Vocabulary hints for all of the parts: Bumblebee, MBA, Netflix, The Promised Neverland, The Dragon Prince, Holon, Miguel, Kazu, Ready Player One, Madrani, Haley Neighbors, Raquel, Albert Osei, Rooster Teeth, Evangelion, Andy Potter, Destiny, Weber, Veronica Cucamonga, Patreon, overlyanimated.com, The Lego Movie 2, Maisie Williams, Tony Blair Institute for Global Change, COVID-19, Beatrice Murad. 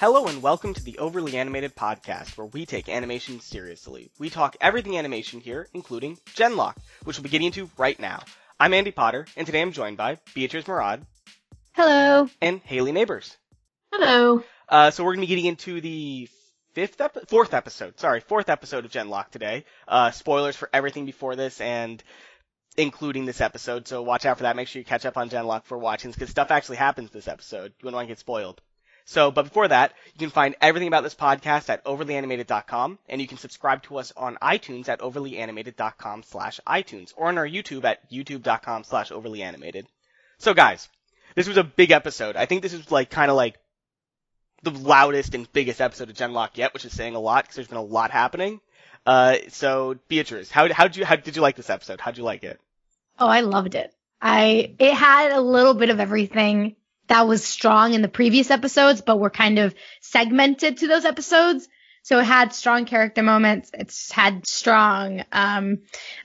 Hello and welcome to the Overly Animated podcast, where we take animation seriously. We talk everything animation here, including gen:LOCK, which we'll be getting into right now. I'm Andy Potter, and today I'm joined by Beatrice Murad. Hello. And Haley Neighbors. Hello. So we're going to be getting into the fourth episode of gen:LOCK today. Spoilers for everything before this and including this episode, so watch out for that. Make sure you catch up on gen:LOCK for watchings, because stuff actually happens this episode. You wouldn't want to get spoiled. So, but before that, you can find everything about this podcast at overlyanimated.com, and you can subscribe to us on iTunes at overlyanimated.com/iTunes, or on our YouTube at youtube.com/overlyanimated. So guys, this was a big episode. I think this is kind of the loudest and biggest episode of gen:LOCK yet, which is saying a lot, because there's been a lot happening. So Beatrice, how did you like this episode? How'd you like it? Oh, I loved it. It had a little bit of everything that was strong in the previous episodes, but were kind of segmented to those episodes. So it had strong character moments. It's had strong, it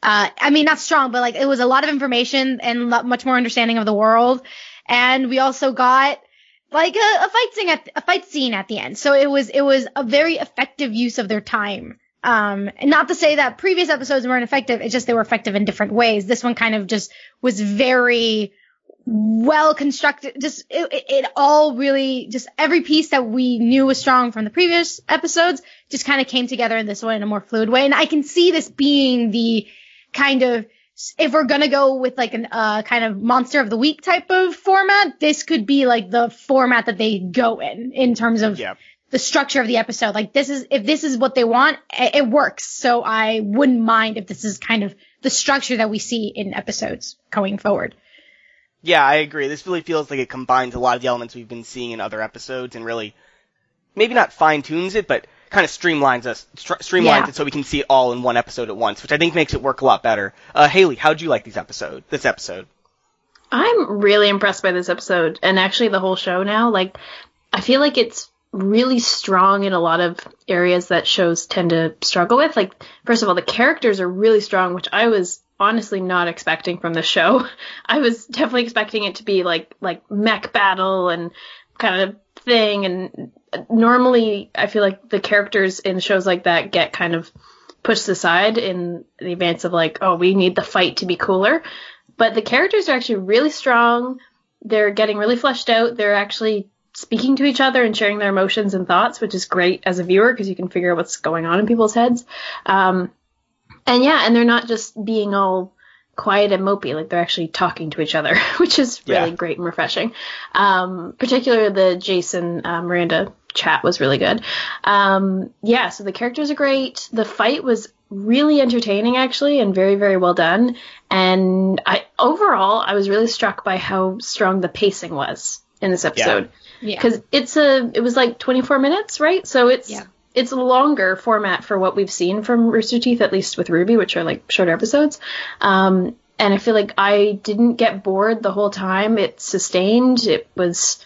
was a lot of information and much more understanding of the world. And we also got a fight scene at the end. So it was a very effective use of their time. And not to say that previous episodes weren't effective. It's just they were effective in different ways. This one kind of just was very well constructed. Just it all really just every piece that we knew was strong from the previous episodes just kind of came together in this one in a more fluid way. And I can see this being the kind of, if we're gonna go with kind of monster of the week type of format, this could be the format that they go in terms of the structure of the episode. This is what they want, it works. So I wouldn't mind if this is kind of the structure that we see in episodes going forward. Yeah, I agree. This really feels like it combines a lot of the elements we've been seeing in other episodes and really, maybe not fine-tunes it, but kind of streamlines it so we can see it all in one episode at once, which I think makes it work a lot better. Haley, how'd you like this episode? I'm really impressed by this episode, and actually the whole show now. I feel like it's really strong in a lot of areas that shows tend to struggle with. First of all, the characters are really strong, which I was honestly not expecting from the show. I was definitely expecting it to be like mech battle and kind of thing, and normally I feel like the characters in shows like that get kind of pushed aside in the advance of we need the fight to be cooler, but the characters are actually really strong. They're getting really fleshed out. They're actually speaking to each other and sharing their emotions and thoughts, which is great as a viewer because you can figure out what's going on in people's heads. And they're not just being all quiet and mopey. They're actually talking to each other, which is really great and refreshing. Particularly the Jason Miranda chat was really good. So the characters are great. The fight was really entertaining, actually, and very, very well done. And I was really struck by how strong the pacing was in this episode. Because it was 24 minutes, right? So it's... Yeah. It's a longer format for what we've seen from Rooster Teeth, at least with RWBY, which are shorter episodes. And I feel like I didn't get bored the whole time. It sustained. It was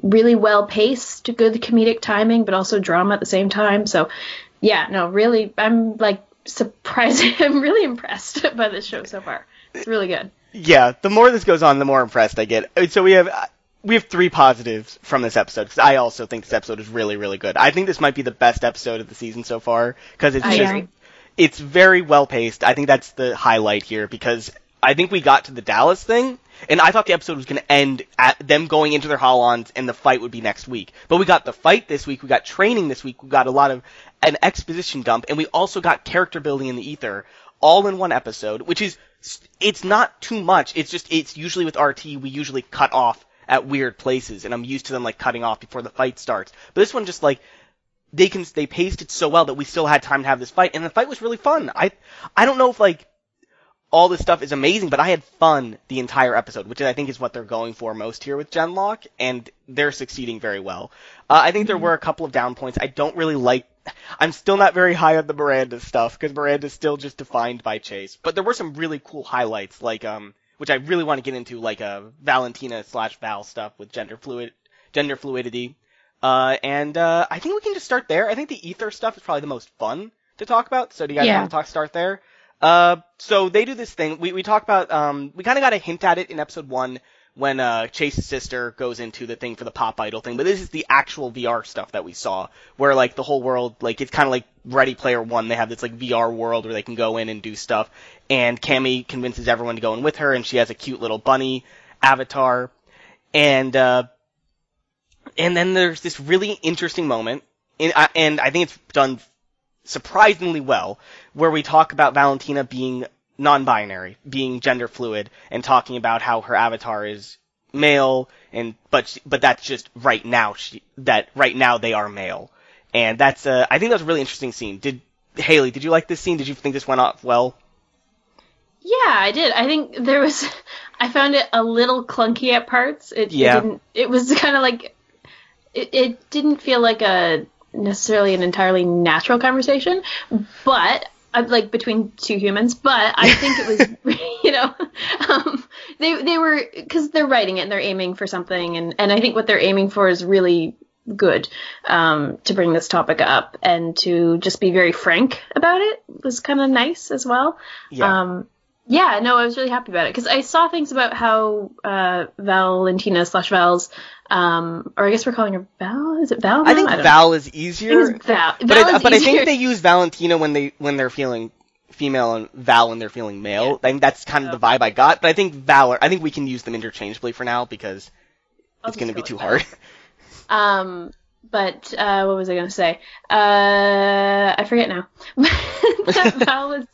really well paced, good comedic timing, but also drama at the same time. So really, I'm surprised. I'm really impressed by this show so far. It's really good. Yeah. The more this goes on, the more impressed I get. So we have three positives from this episode, because I also think this episode is really, really good. I think this might be the best episode of the season so far, because it's very well-paced. I think that's the highlight here, because I think we got to the Dallas thing, and I thought the episode was going to end at them going into their holons, and the fight would be next week. But we got the fight this week, we got training this week, we got a lot of an exposition dump, and we also got character building in the ether, all in one episode, which is, it's not too much, it's usually with RT, we usually cut off at weird places, and I'm used to them, cutting off before the fight starts. But this one just, they paced it so well that we still had time to have this fight, and the fight was really fun. I don't know if, all this stuff is amazing, but I had fun the entire episode, which I think is what they're going for most here with gen:LOCK, and they're succeeding very well. I think there were a couple of down points. I don't really I'm still not very high on the Miranda stuff, because Miranda's still just defined by Chase. But there were some really cool highlights, which I really want to get into, Valentina /Val stuff with gender fluidity. I think we can just start there. I think the ether stuff is probably the most fun to talk about. So do you guys want to start there? So they do this thing. We talk about, we kind of got a hint at it in episode 1 when Chase's sister goes into the thing for the pop idol thing. But this is the actual VR stuff that we saw, where like the whole world, like it's kind of like Ready Player One. They have this like VR world where they can go in and do stuff. And Cammie convinces everyone to go in with her, and she has a cute little bunny avatar. And then there's this really interesting moment, and I think it's done surprisingly well, where we talk about Valentina being non-binary, being gender fluid, and talking about how her avatar is male, and but that's just right now that right now they are male, and that's I think that was a really interesting scene. Haley, did you like this scene? Did you think this went off well? Yeah, I did. I think there was I found it a little clunky at parts. It was kind of like it didn't feel like a necessarily an entirely natural conversation, but. Like between two humans, but I think it was, you know, they were, because they're writing it and they're aiming for something, and I think what they're aiming for is really good, to bring this topic up and to just be very frank about it was kind of nice as well. Yeah. Yeah, no, I was really happy about it because I saw things about how Valentina/Val's, or I guess we're calling her Val. Is it Val? Now? I think Val is easier. It is Val. But I think they use Valentina when they're feeling female and Val when they're feeling male. Yeah. I think that's kind of the vibe I got. But I think I think we can use them interchangeably for now because it's going to be too hard. But what was I going to say? I forget now. Val was.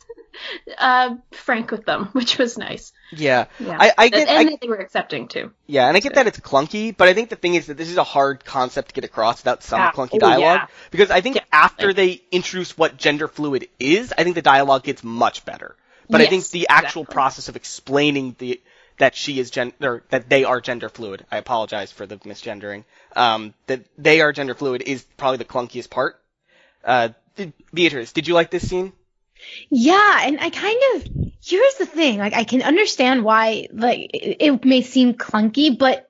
Frank with them, which was nice. Yeah. I get they were accepting too. Yeah, and I get that it's clunky, but I think the thing is that this is a hard concept to get across without some clunky dialogue. Yeah. Because I think after they introduce what gender fluid is, I think the dialogue gets much better. But yes, I think the actual process of explaining that she is or that they are gender fluid. I apologize for the misgendering. That they are gender fluid is probably the clunkiest part. Beatrice, did you like this scene? Yeah, and I kind of – here's the thing. Like, I can understand why, like, it may seem clunky, but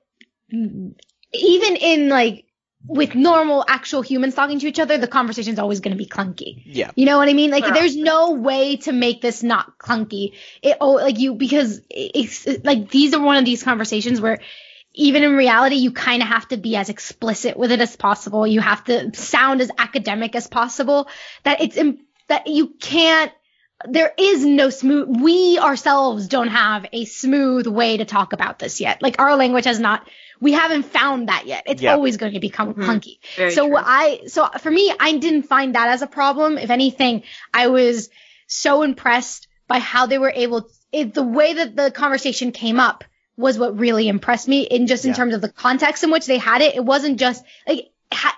even in, like, with normal actual humans talking to each other, the conversation's always going to be clunky. Yeah. You know what I mean? Like, there's no way to make this not clunky. Because these are one of these conversations where – even in reality, you kind of have to be as explicit with it as possible. You have to sound as academic as possible, that it's that you can't, there is no smooth, we ourselves don't have a smooth way to talk about this yet. Like, our language has not, we haven't found that yet. It's always going to become clunky. So for me, I didn't find that as a problem. If anything, I was so impressed by how they were able, the way that the conversation came up was what really impressed me in terms of the context in which they had it. It wasn't just, like,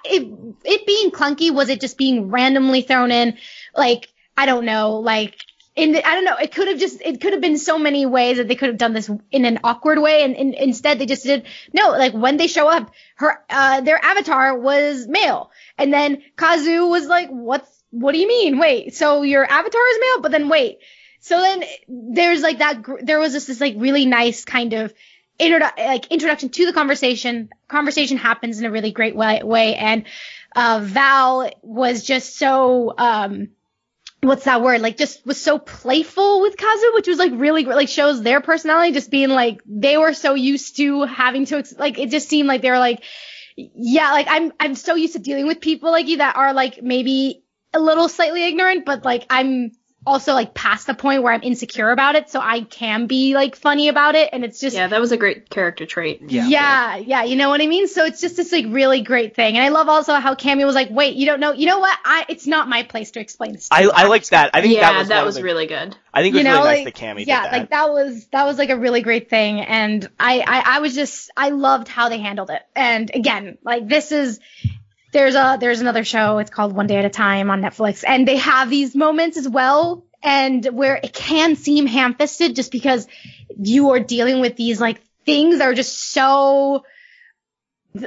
it being clunky, was it just being randomly thrown in? Like, I don't know, it could have been so many ways that they could have done this in an awkward way. And instead they just when they show up, their avatar was male. And then Kazu was like, what do you mean? Wait, so your avatar is male, but then wait. So then there's like that, there was this like really nice kind of, introduction to the conversation. Conversation happens in a really great way. And Val was just so just was so playful with Kazu, which was like really like shows their personality, just being like they were so used to having to like, it just seemed like they were like, yeah, like I'm so used to dealing with people like you that are like maybe a little slightly ignorant, but like I'm also like past the point where I'm insecure about it, so I can be like funny about it, and it's just that was a great character trait. Yeah, you know what I mean? So it's just this like really great thing, and I love also how Cammie was like, wait, you don't know, you know what? It's not my place to explain this. I like that. I think that was really good. I think it was really nice that Cammie did that. Yeah, like that was like a really great thing, and I loved how they handled it. And again, like this is. There's another show, it's called One Day at a Time on Netflix, and they have these moments as well, and where it can seem ham-fisted just because you are dealing with these like things that are just so,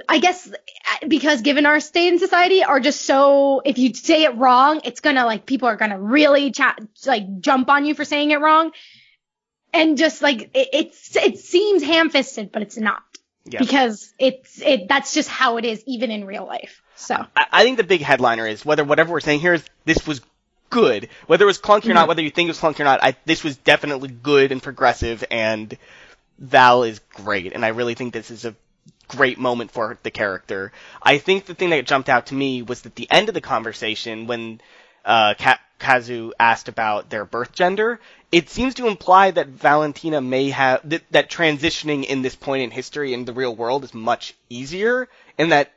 I guess, because given our state in society, are just so, if you say it wrong, it's gonna like, people are gonna really jump on you for saying it wrong, and just like, it seems ham-fisted, but it's not. Yeah. Because that's just how it is, even in real life. So I think the big headliner is whatever we're saying here is this was good, whether it was clunky or not, whether you think it was clunky or not. This was definitely good and progressive, and Val is great, and I really think this is a great moment for the character. I think the thing that jumped out to me was at the end of the conversation when Kazu asked about their birth gender. It seems to imply that Valentina may have that transitioning in this point in history in the real world is much easier, and that,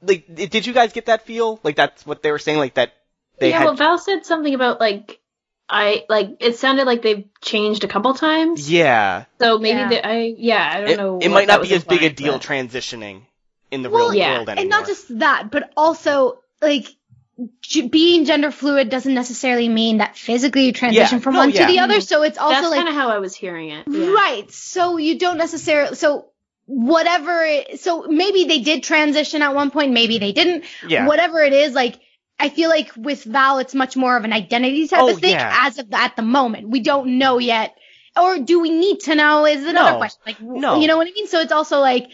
like, did you guys get that feel? Like, that's what they were saying, like, that they had... well, Val said something about, like, it sounded like they've changed a couple times. Yeah. So maybe I don't know. It might not be as big a deal transitioning in the real world anymore. And not just that, but also, like, being gender fluid doesn't necessarily mean that physically you transition from one to the other. So it's also that's like... that's kind of how I was hearing it. Yeah. Right. So you don't necessarily... So maybe they did transition at one point, maybe they didn't. Yeah. Whatever it is, like, I feel like with Val, it's much more of an identity type of thing as of at the moment. We don't know yet. Or do we need to know is another question. Like, you know what I mean? So it's also like,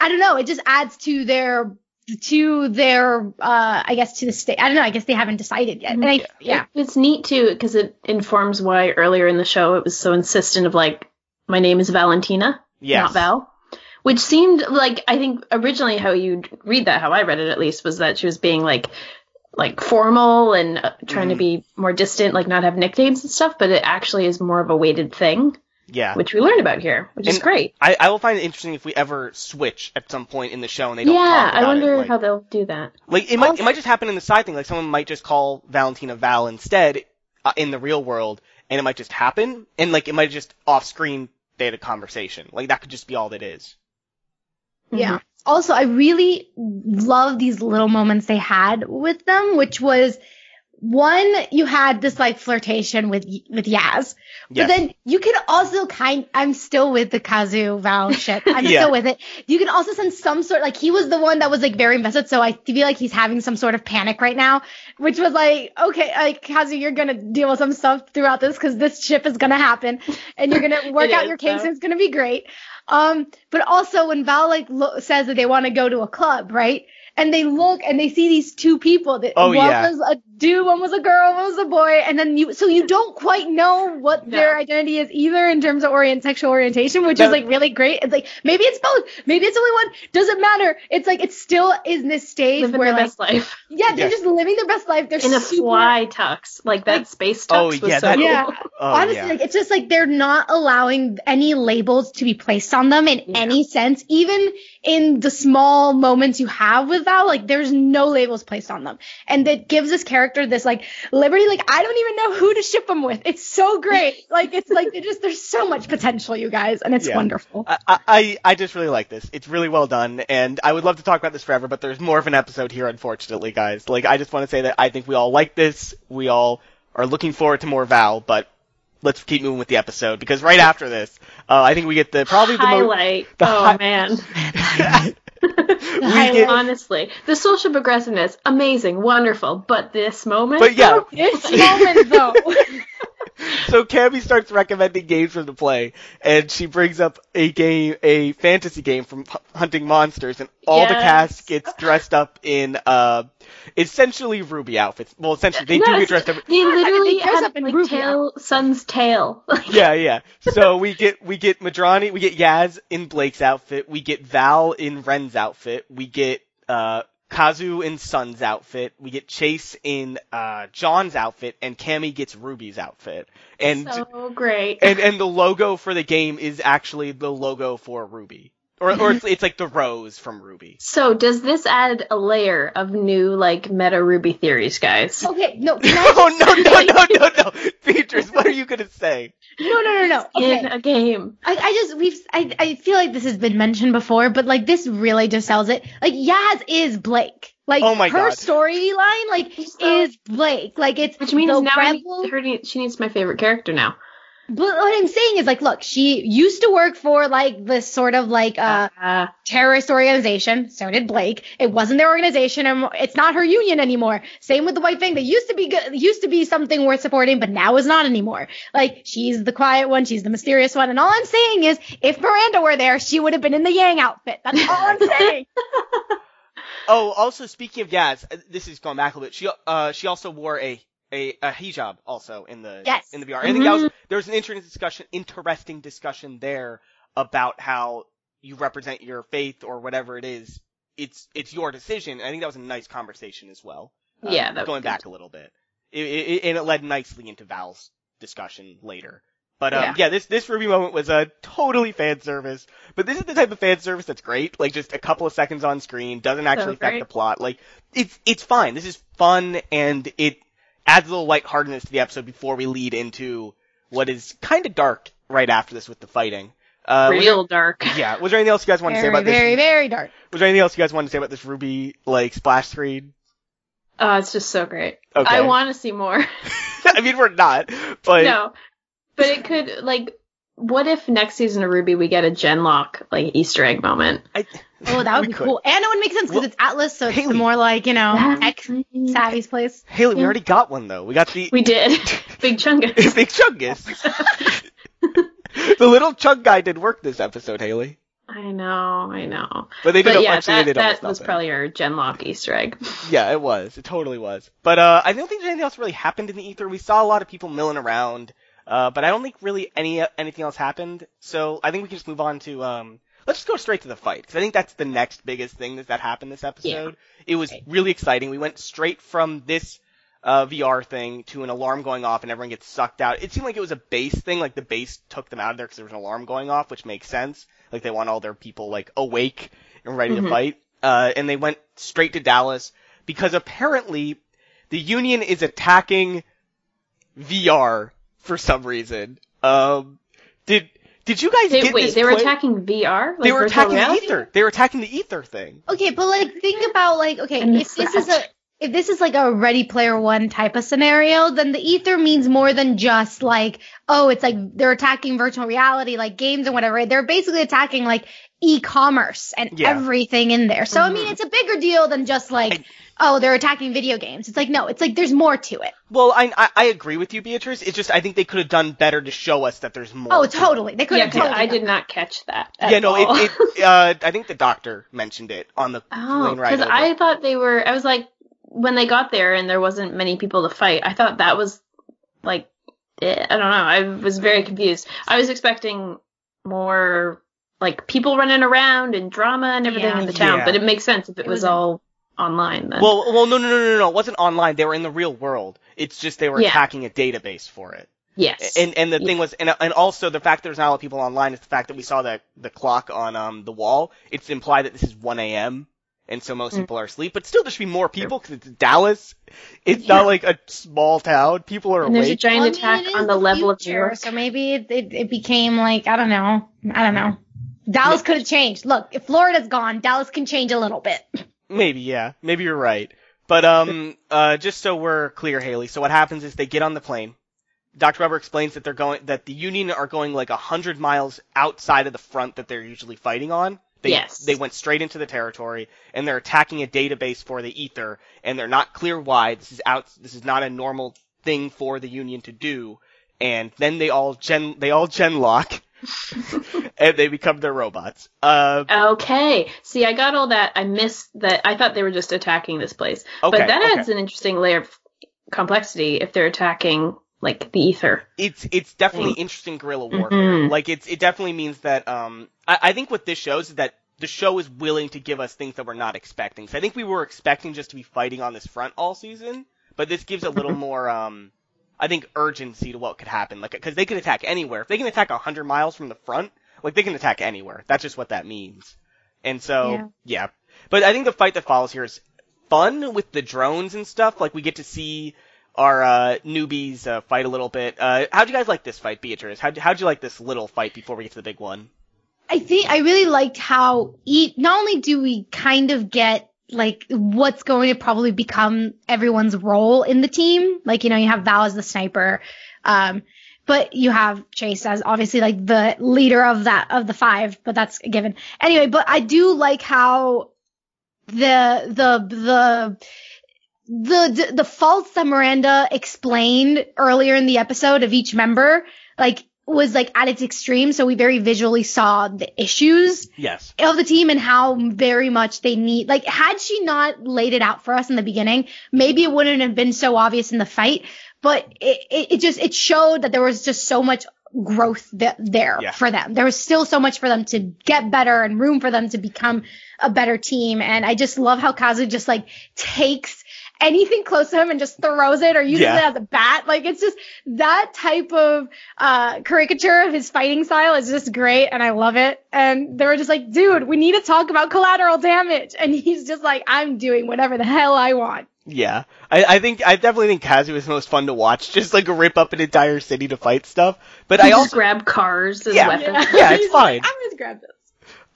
I don't know. It just adds to their I guess to the state. I don't know. I guess they haven't decided yet. And it's neat too, because it informs why earlier in the show it was so insistent of like, my name is Valentina, not Val. Which seemed like, I think originally how you read that, how I read it at least, was that she was being like formal and trying to be more distant, like not have nicknames and stuff, but it actually is more of a weighted thing. Yeah. Which we learned about here, which is great. I will find it interesting if we ever switch at some point in the show and they don't talk about it. Yeah, I wonder how they'll do that. Like, it might just happen in the side thing. Like, someone might just call Valentina Val instead in the real world, and it might just happen. And, like, it might just off-screen they had a conversation. Like, that could just be all that is. Yeah. Mm-hmm. Also, I really love these little moments they had with them, which was... one, you had this like flirtation with Yaz, but then you can also I'm still with the Kazu Val shit. I'm still with it. You can also send some sort, like, he was the one that was like very invested. So I feel like he's having some sort of panic right now, which was like, okay, like Kazu, you're going to deal with some stuff throughout this, cause this ship is going to happen and you're going to work out your case. And it's going to be great. But also when Val like says that they want to go to a club, right? And they look and they see these two people. That one was a dude, one was a girl, one was a boy. And then you don't quite know what their identity is either in terms of sexual orientation, which is like really great. It's like, maybe it's both. Maybe it's only one. Doesn't matter. It's like, it still is this stage living where their best life. Yeah, they're just living their best life. They're in a fly tux. Like that space tux was so cool. Yeah. Honestly, like, it's just like they're not allowing any labels to be placed on them in any sense. Even in the small moments you have with Val, like, there's no labels placed on them. And that gives this character this, like, liberty. Like, I don't even know who to ship them with. It's so great. Like, it's like, there's so much potential, you guys, and it's wonderful. I just really like this. It's really well done, and I would love to talk about this forever, but there's more of an episode here, unfortunately, guys. Like, I just want to say that I think we all like this. We all are looking forward to more Val, but let's keep moving with the episode, because right after this, I think we get the highlight. Honestly, the social progressiveness, amazing, wonderful, but this moment, this moment though. So Cammie starts recommending games for the play, and she brings up a fantasy game from hunting monsters, and all the cast gets dressed up in essentially RWBY outfits. Well, essentially they do get dressed up. They literally dress up in like RWBY Sun's tail. So we get Madrani, we get Yaz in Blake's outfit, we get Val in Ren's outfit, we get Kazu in Sun's outfit, we get Chase in John's outfit, and Cammie gets Ruby's outfit. And so great. And the logo for the game is actually the logo for RWBY. Or it's like the rose from RWBY. So does this add a layer of new, like, meta RWBY theories, guys? Okay, no. No. Beatrice, what are you going to say? No. Okay. In a game. I feel like this has been mentioned before, but, like, this really just sells it. Like, Yaz is Blake. Like, her storyline, like, is Blake. Like, it's which means now she needs my favorite character now. But what I'm saying is, like, look, she used to work for, like, this sort of, like, terrorist organization. So did Blake. It wasn't their organization. It's not her union anymore. Same with the White Fang. They used to be something worth supporting, but now is not anymore. Like, she's the quiet one. She's the mysterious one. And all I'm saying is, if Miranda were there, she would have been in the Yang outfit. That's all I'm saying. Also, speaking of Yaz, this is going back a little bit. She also wore a hijab also in the VR. I think there was an interesting discussion there about how you represent your faith or whatever it is. It's your decision. And I think that was a nice conversation as well. Yeah, that going back a little bit, and it led nicely into Val's discussion later. But this RWBY moment was a totally fan service. But this is the type of fan service that's great. Like, just a couple of seconds on screen doesn't actually affect the plot. Like, it's fine. This is fun, and it adds a little lightheartedness to the episode before we lead into what is kind of dark right after this with the fighting. Real dark. Yeah. Was there anything else you guys wanted to say about this? Very, very dark. Was there anything else you guys wanted to say about this RWBY splash screen? Oh, it's just so great. Okay. I want to see more. I mean, we're not, but no. But it could, like, what if next season of RWBY we get a gen:LOCK, like, Easter egg moment? That would be cool. And it would make sense because it's Atlas, so Haley, it's more like, you know, ex-Savvy's place. Haley, we already got one, though. We did. Big Chungus. Big Chungus. The little chunk guy did work this episode, Haley. I know. But they did not much. That was probably your gen:LOCK Easter egg. Yeah, it was. It totally was. But I don't think anything else really happened in the ether. We saw a lot of people milling around. But I don't think really anything else happened. So I think we can just move on to, let's just go straight to the fight. Because I think that's the next biggest thing that happened this episode. Yeah. It was really exciting. We went straight from this VR thing to an alarm going off and everyone gets sucked out. It seemed like it was a base thing. Like, the base took them out of there because there was an alarm going off, which makes sense. Like, they want all their people, like, awake and ready to fight. And they went straight to Dallas because apparently the Union is attacking VR for some reason. Did you guys get this? They were attacking VR? Like, they were attacking the ether. They were attacking the ether thing. Okay, but, like, think about, like, okay, if this is like a Ready Player One type of scenario, then the ether means more than just, like, oh, it's like they're attacking virtual reality, like games and whatever. They're basically attacking, like, e-commerce and everything in there. So, I mean, it's a bigger deal than just, like, they're attacking video games. It's like, no, it's like there's more to it. Well, I agree with you, Beatrice. It's just I think they could have done better to show us that there's more. Oh, totally. They could have totally. I did not catch that at all. I think the doctor mentioned it on the plane ride over. Because I thought I was like, when they got there and there wasn't many people to fight, I thought that was, like, it. I don't know. I was very confused. I was expecting more, like, people running around and drama and everything in the town. Yeah. But it makes sense if it was all online then. Well, no. It wasn't online. They were in the real world. It's just they were attacking a database for it. Yes. And the thing was, and also the fact that there's not a lot of people online is the fact that we saw the clock on the wall. It's implied that this is 1 a.m., and so most people are asleep, but still there should be more people because it's Dallas. It's not like a small town. People are awake. There's a giant attack on the level of New York. So maybe it became like, I don't know. Dallas could have changed. Look, if Florida's gone, Dallas can change a little bit. Maybe, yeah. Maybe you're right. But just so we're clear, Haley, so what happens is they get on the plane. Dr. Weber explains that that the Union are going like 100 miles outside of the front that they're usually fighting on. They went straight into the territory, and they're attacking a database for the ether, and they're not clear why. This is not a normal thing for the Union to do. And then they all gen:LOCK, and they become their robots. Okay. See, I got all that. I missed that. I thought they were just attacking this place. Okay, but that adds an interesting layer of complexity if they're attacking, like, the ether. It's definitely interesting guerrilla warfare. Like, it definitely means that, I think what this shows is that the show is willing to give us things that we're not expecting. So I think we were expecting just to be fighting on this front all season, but this gives a little more, I think, urgency to what could happen. Like, cause they could attack anywhere. If they can attack 100 miles from the front, like, they can attack anywhere. That's just what that means. And so, yeah. But I think the fight that follows here is fun with the drones and stuff. Like, we get to see our newbies fight a little bit. How'd you guys like this fight, Beatrice? How'd you like this little fight before we get to the big one? I think I really liked how not only do we kind of get, like, what's going to probably become everyone's role in the team. Like, you have Val as the sniper, but you have Chase as obviously, like, the leader of the five, but that's a given. Anyway, but I do like how the faults that Miranda explained earlier in the episode of each member, like, was, like, at its extreme. So we very visually saw the issues of the team and how very much they need, like, had she not laid it out for us in the beginning, maybe it wouldn't have been so obvious in the fight, but it showed that there was just so much growth there for them. There was still so much for them to get better and room for them to become a better team. And I just love how Kazu just like takes anything close to him and just throws it or uses it as a bat. Like, it's just that type of caricature of his fighting style is just great, and I love it. And they were just like, dude, we need to talk about collateral damage. And he's just like, I'm doing whatever the hell I want. Yeah. I definitely think Kazu is the most fun to watch. Just like rip up an entire city to fight stuff. But I also just grab cars as weapons. Yeah, it's fine. Like, I'm just grab this.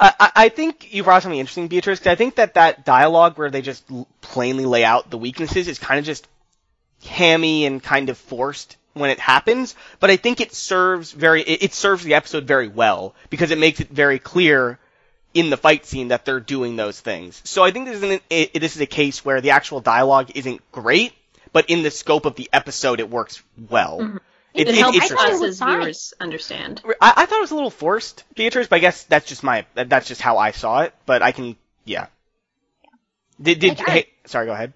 I think you brought something interesting, Beatrice, because I think that dialogue where they just plainly lay out the weaknesses is kind of just hammy and kind of forced when it happens, but I think it serves the episode very well, because it makes it very clear in the fight scene that they're doing those things. So I think this is a case where the actual dialogue isn't great, but in the scope of the episode, it works well. Mm-hmm. It helps us as viewers understand. I thought it was a little forced, Beatrice, but I guess that's just how I saw it. But I can, sorry, go ahead.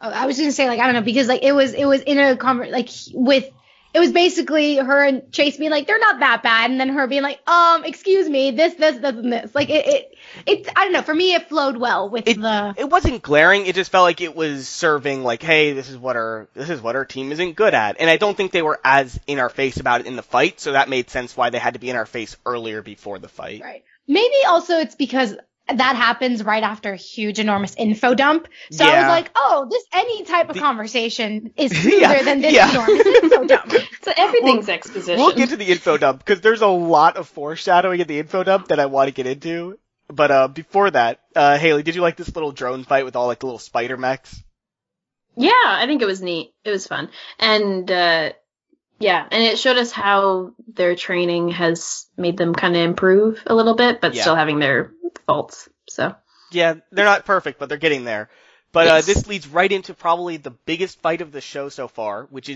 Oh, I was just gonna say, like, I don't know, because like it was in a conversation, like it was basically her and Chase being like, they're not that bad, and then her being like, excuse me, this, and this. Like it I don't know. For me, it flowed well with It wasn't glaring. It just felt like it was serving, like, hey, this is what our team isn't good at. And I don't think they were as in our face about it in the fight, so that made sense why they had to be in our face earlier before the fight. Right. Maybe also it's because that happens right after a huge, enormous info dump. So I was like, oh, any type of conversation is smoother than this enormous info dump. So everything's exposition. We'll get to the info dump, because there's a lot of foreshadowing in the info dump that I want to get into. But before that, Haley, did you like this little drone fight with all like the little spider mechs? Yeah, I think it was neat. It was fun. And and it showed us how their training has made them kind of improve a little bit, but still having their faults. So yeah, they're not perfect, but they're getting there. But this leads right into probably the biggest fight of the show so far, which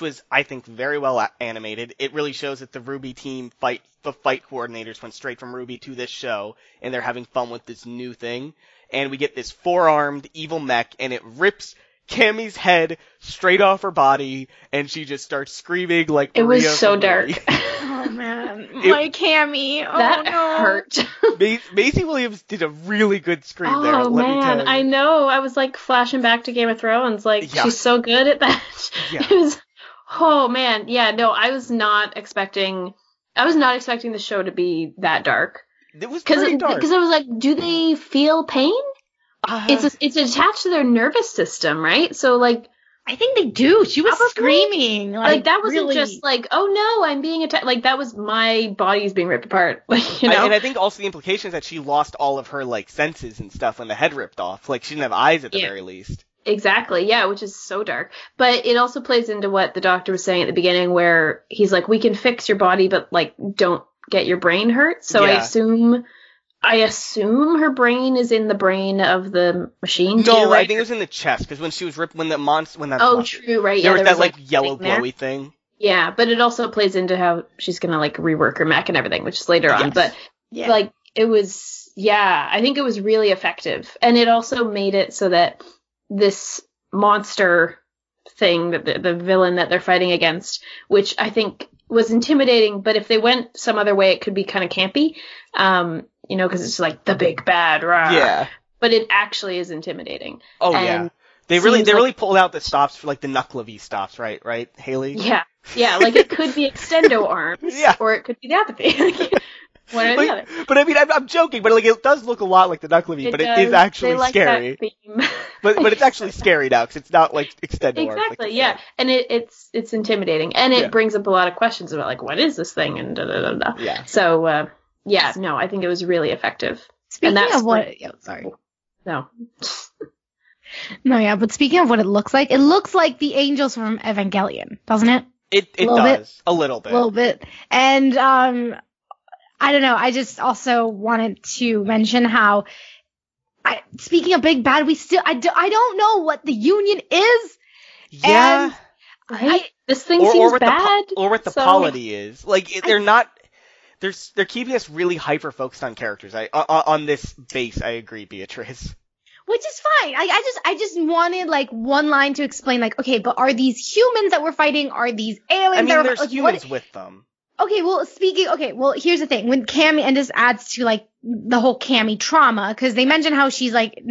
was, I think, very well animated. It really shows that the RWBY team the fight coordinators went straight from RWBY to this show, and they're having fun with this new thing. And we get this four-armed evil mech, and it rips Cammie's head straight off her body, and she just starts screaming like It Maria was so dark. Oh, man. My Cammie. Oh, that hurt. Maisie Williams did a really good scream there. Oh, man. I know. I was, like, flashing back to Game of Thrones. Like, she's so good at that. Yeah. It was... Oh, man. Yeah, no, I was not expecting the show to be that dark. It was pretty dark. Because I was like, do they feel pain? It's attached to their nervous system, right? So, like... I think they do. She was screaming. Like that wasn't really... just like, oh, no, I'm being attacked. Like, that was my body's being ripped apart. Like, you know? And I think also the implication is that she lost all of her, like, senses and stuff when the head ripped off. Like, she didn't have eyes at the very least. Exactly, yeah, which is so dark. But it also plays into what the doctor was saying at the beginning, where he's like, we can fix your body, but, like, don't get your brain hurt. So I assume her brain is in the brain of the machine. No, too, right? I think it was in the chest, because when she was ripped, when the monster, when that true, right? Yeah, there was that, like yellow glowy thing. Yeah, but it also plays into how she's gonna, like, rework her mech and everything, which is later on. But like, it was, I think it was really effective, and it also made it so that this monster thing, that the villain that they're fighting against, which I think was intimidating, but if they went some other way, it could be kind of campy, you know, because it's like the big bad, rah. Yeah. But it actually is intimidating. Oh, and yeah. They really pulled out the stops for, like, the knuckle-y stops, right, Haley? Yeah, yeah, like, it could be extendo arms, or it could be the apathy. One or the other. But I mean, I'm joking, but like, it does look a lot like the knuckle-y, but it is actually scary. That theme. but it's actually scary now, because it's not like extended. Exactly, like, yeah. And it's intimidating, and it brings up a lot of questions about, like, what is this thing, and da-da-da-da. Yeah. So, no, I think it was really effective. Speaking of what... but speaking of what it looks like the angels from Evangelion, doesn't it? It does, a little bit. A little bit. And, I don't know. I just also wanted to mention how, speaking of big bad, I don't know what the Union is. Yeah. And this thing seems bad. Or what the polity is. Like, they're keeping us really hyper-focused on characters. On this base, I agree, Beatrice. Which is fine. I just wanted, like, one line to explain, like, okay, but are these humans that we're fighting? Are these aliens? I mean, there's humans with them. Okay, well, here's the thing. When Cammie, and this adds to, like, the whole Cammie trauma, because they mention how she's, like,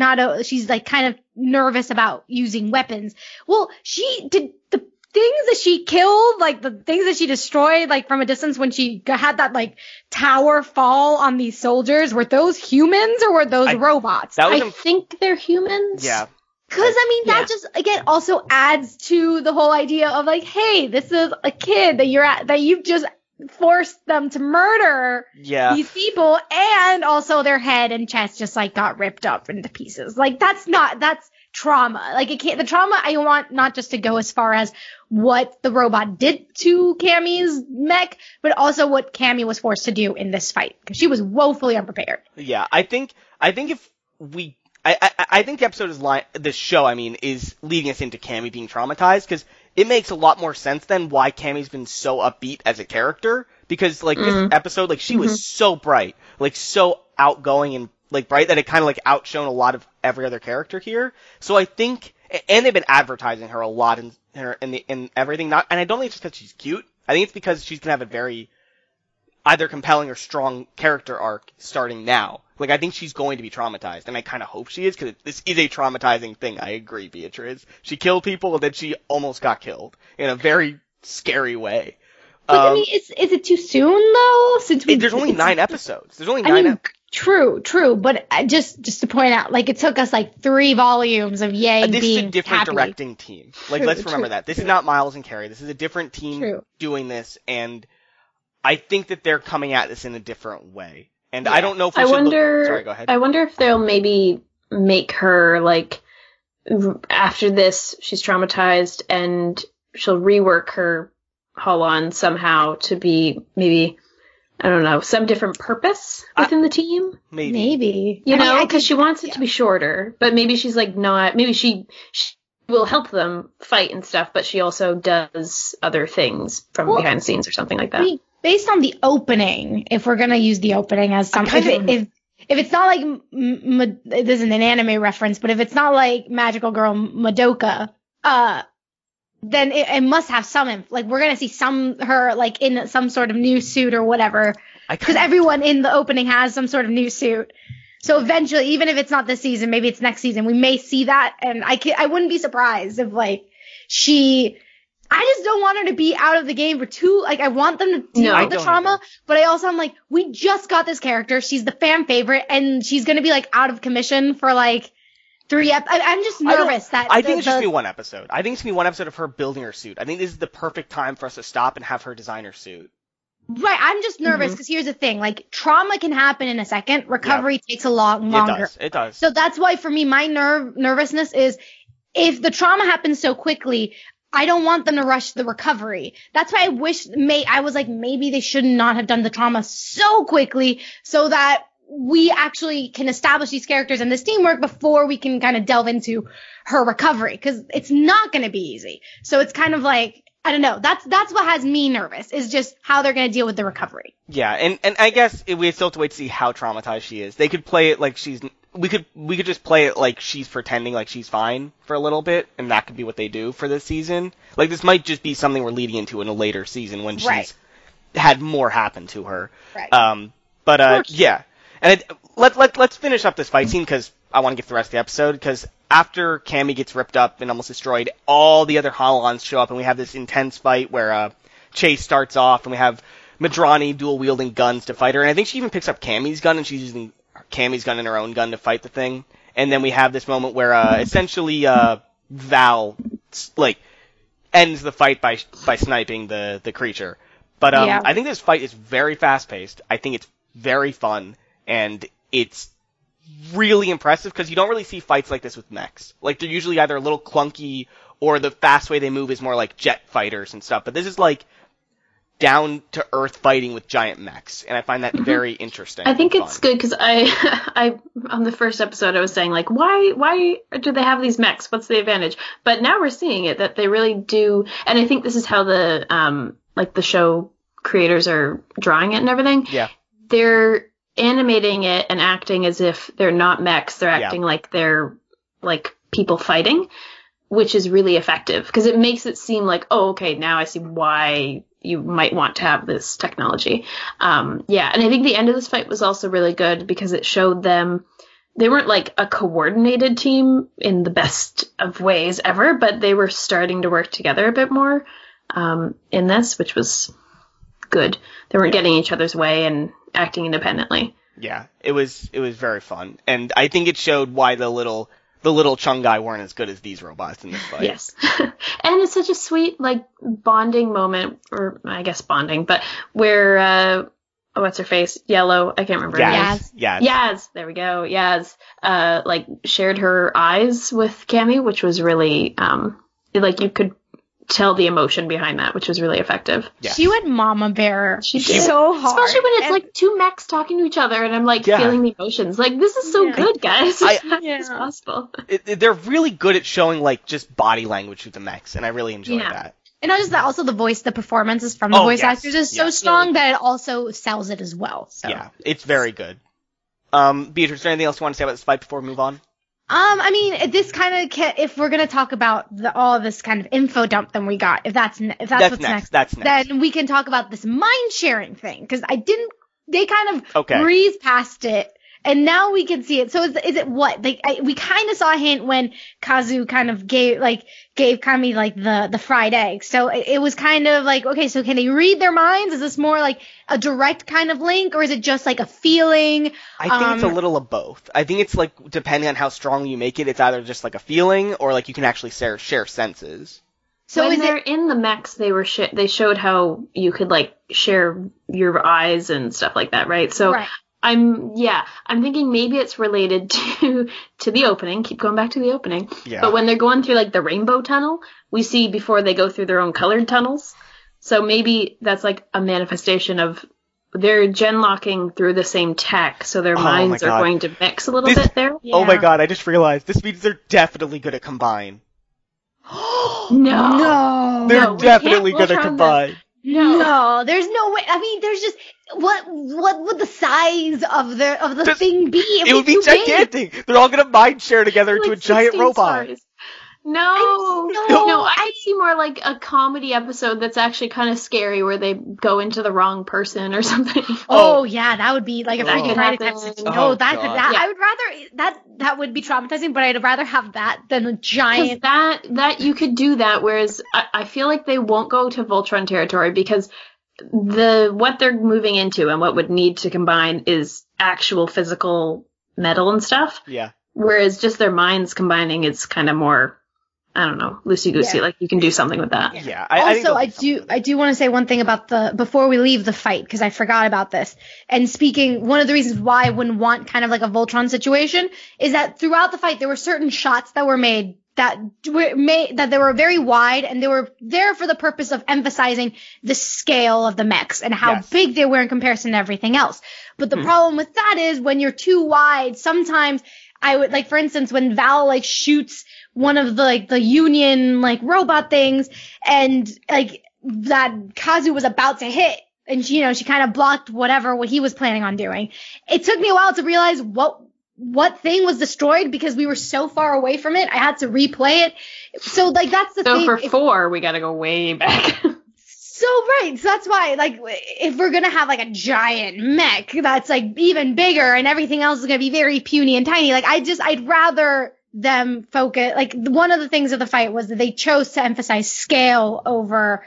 she's, like, kind of nervous about using weapons. Well, she did the things that she killed, like, the things that she destroyed, like, from a distance when she had that, like, tower fall on these soldiers. Were those humans or were those robots? I think they're humans. Yeah. Because, I mean, that just, again, also adds to the whole idea of, like, hey, this is a kid that you've just forced them to murder these people, and also their head and chest just, like, got ripped up into pieces. Like, that's trauma. Like, the trauma I want not just to go as far as what the robot did to Cammie's mech, but also what Cammie was forced to do in this fight, because she was woefully unprepared. Yeah, I think the episode is leading us into Cammie being traumatized, because it makes a lot more sense than why Cammie's been so upbeat as a character, because, like, this episode, like, she was so bright, like, so outgoing and, like, bright that it kind of, like, outshone a lot of every other character here. So I think, and they've been advertising her a lot in everything, and I don't think it's just because she's cute. I think it's because she's gonna have a very either compelling or strong character arc starting now. Like, I think she's going to be traumatized, and I kind of hope she is, because this is a traumatizing thing. I agree, Beatrice. She killed people, and then she almost got killed in a very scary way. But, I mean, is it too soon, though? There's only 9 episodes. There's only 9 episodes. True, but just to point out, like, it took us, like, 3 volumes of Yang being happy. This is a different directing team. Like, let's remember that. This is not Miles and Carrie. This is a different team doing this, and I think that they're coming at this in a different way. And I don't know if sorry, go ahead. I wonder if they'll maybe make her, like, after this, she's traumatized, and she'll rework her Holon somehow to be maybe, I don't know, some different purpose within the team. Maybe. You know, because she wants it to be shorter, but maybe she's, like, not, maybe she will help them fight and stuff, but she also does other things from behind the scenes or something like that. Based on the opening, if we're going to use the opening as something, if it's not like, it isn't an anime reference, but if it's not like Magical Girl Madoka, then it must have some, like, we're going to see her, like, in some sort of new suit or whatever, because everyone in the opening has some sort of new suit. So eventually, even if it's not this season, maybe it's next season, we may see that, and I wouldn't be surprised if, like, I just don't want her to be out of the game for too, like, I want them to deal with the trauma, but I also, I'm like, we just got this character, she's the fan favorite, and she's gonna be, like, out of commission for, like, 3 episodes. I'm just nervous I think it's just gonna be 1 episode. I think it's gonna be 1 episode of her building her suit. I think this is the perfect time for us to stop and have her design her suit. Right, I'm just nervous, because here's the thing, like, trauma can happen in a second, recovery takes a lot longer. It does. So that's why, for me, my nervousness is, if the trauma happens so quickly, I don't want them to rush the recovery. That's why I wish I was like, maybe they should not have done the trauma so quickly, so that we actually can establish these characters and this teamwork before we can kind of delve into her recovery, because it's not going to be easy. So it's kind of like, I don't know. That's what has me nervous, is just how they're going to deal with the recovery. Yeah, and I guess we still have to wait to see how traumatized she is. They could play it like we could just play it like she's pretending like she's fine for a little bit, and that could be what they do for this season. Like, this might just be something we're leading into in a later season when she's had more happen to her. Right. And let's finish up this fight scene, because I want to get to the rest of the episode, because after Cammie gets ripped up and almost destroyed, all the other Hololans show up, and we have this intense fight where Chase starts off, and we have Madrani dual-wielding guns to fight her, and I think she even picks up Cammie's gun, and she's using Cammie's gun and her own gun to fight the thing. And then we have this moment where essentially Val, like, ends the fight by sniping the creature. But I think this fight is very fast-paced. I think it's very fun, and it's really impressive, because you don't really see fights like this with mechs. Like, they're usually either a little clunky, or the fast way they move is more like jet fighters and stuff. But this is like down-to-earth fighting with giant mechs, and I find that very interesting. I think it's good, because I on the first episode, I was saying, like, why do they have these mechs? What's the advantage? But now we're seeing it, that they really do, and I think this is how the, like, the show creators are drawing it and everything. Yeah. They're animating it and acting as if they're not mechs, they're acting like they're, like, people fighting, which is really effective, because it makes it seem like, oh, okay, now I see why you might want to have this technology. And I think the end of this fight was also really good because it showed them, they weren't like a coordinated team in the best of ways ever, but they were starting to work together a bit more in this, which was good. They weren't getting each other's way and acting independently. Yeah, it was very fun. And I think it showed why the little Chungai weren't as good as these robots in this fight. Yes. And it's such a sweet, like, bonding moment, or I guess bonding, but where, what's her face? Yellow, I can't remember. Yaz. Yaz. There we go. Yaz, like, shared her eyes with Cammie, which was really, like, you could tell the emotion behind that, which was really effective. Yes. She went mama bear. She did. So hard. Especially when it's like two mechs talking to each other and I'm like feeling the emotions. Like, this is so good, guys. It's possible. They're really good at showing like just body language with the mechs, and I really enjoy that. And not just that, also the voice, the performances from the voice actors is so strong that it also sells it as well. So. Yeah, it's very good. Beatrice, is there anything else you want to say about this fight before we move on? I mean, this kind of, if we're going to talk about all of this kind of info dump that we got, if that's what's next, then we can talk about this mind sharing thing, because they kind of breeze past it, and now we can see it. So is it what? Like, we kind of saw a hint when Kazu kind of gave Cammie like the fried egg. So it was kind of like, okay, so can they read their minds? Is this more like a direct kind of link, or is it just like a feeling? I think it's a little of both. I think it's like, depending on how strong you make it, it's either just like a feeling or like you can actually share senses. So when they're in the mechs, they showed how you could like share your eyes and stuff like that, right? So right. I'm thinking maybe it's related to the opening. Keep going back to the opening. Yeah. But when they're going through like the rainbow tunnel, we see before they go through their own colored tunnels. So maybe that's like a manifestation of they're gen:LOCking through the same tech, so their minds are going to mix a little bit there. Yeah. Oh my god, I just realized this means they're definitely going to combine. No. They're definitely going to combine. No, there's no way. I mean, there's just what would the size of the thing be? It would be gigantic. Big. They're all going to mind share together into like a giant robot. Stars. No, I could see more like a comedy episode that's actually kind of scary where they go into the wrong person or something. Oh yeah, that would be like a freaking Friday type situation. I would rather that would be traumatizing, but I'd rather have that than a giant. That you could do that, whereas I feel like they won't go to Voltron territory because what they're moving into and what would need to combine is actual physical metal and stuff. Yeah. Whereas just their minds combining is kind of more, I don't know, loosey-goosey, like you can do something with that. Yeah. I do want to say one thing about before we leave the fight, because I forgot about this. And speaking, one of the reasons why I wouldn't want kind of like a Voltron situation is that throughout the fight, there were certain shots that were made that they were very wide, and they were there for the purpose of emphasizing the scale of the mechs and how big they were in comparison to everything else. But the problem with that is when you're too wide, sometimes I would, like, for instance, when Val, like, shoots one of the, like, the Union, like, robot things, and, like, that Kazu was about to hit, and she, you know, she kind of blocked what he was planning on doing. It took me a while to realize what thing was destroyed because we were so far away from it. I had to replay it. So, like, that's the thing. So, for 4, we gotta go way back. So, right. So that's why, like, if we're going to have, like, a giant mech that's, like, even bigger and everything else is going to be very puny and tiny, like, I'd rather them focus, like, one of the things of the fight was that they chose to emphasize scale over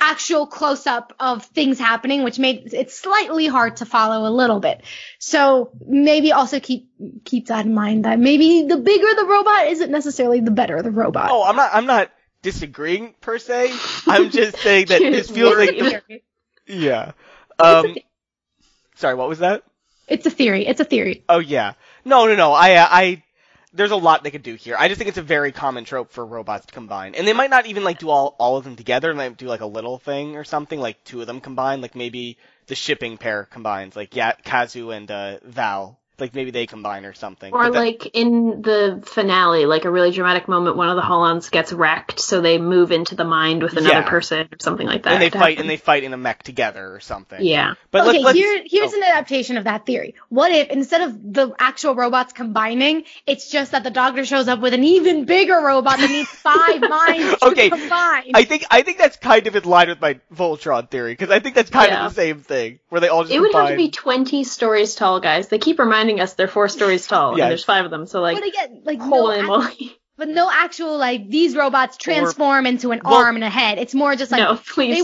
actual close-up of things happening, which made it slightly hard to follow a little bit. So maybe also keep that in mind, that maybe the bigger the robot isn't necessarily the better the robot. Oh, I'm not disagreeing per se. I'm just saying that this feels like yeah. Sorry, what was that? It's a theory. Oh yeah. No. I there's a lot they could do here. I just think it's a very common trope for robots to combine, and they might not even like do all of them together. They might do like a little thing or something, like two of them combined, like maybe the shipping pair combines, like Kazu and Val. Like, maybe they combine or something. Or, like, in the finale, like, a really dramatic moment, one of the Hollands gets wrecked, so they move into the mind with another person or something like that. And they fight in a mech together or something. Yeah. But okay, here's an adaptation of that theory. What if, instead of the actual robots combining, it's just that the doctor shows up with an even bigger robot that needs five minds to combine? I think that's kind of in line with my Voltron theory, because I think that's kind of the same thing, where they all just combine. Have to be 20 stories tall, guys. They keep reminding us they're 4 stories tall, and there's 5 of them, so, like, but again, like, no actual, like, these robots transform into an arm and a head. It's more just like, they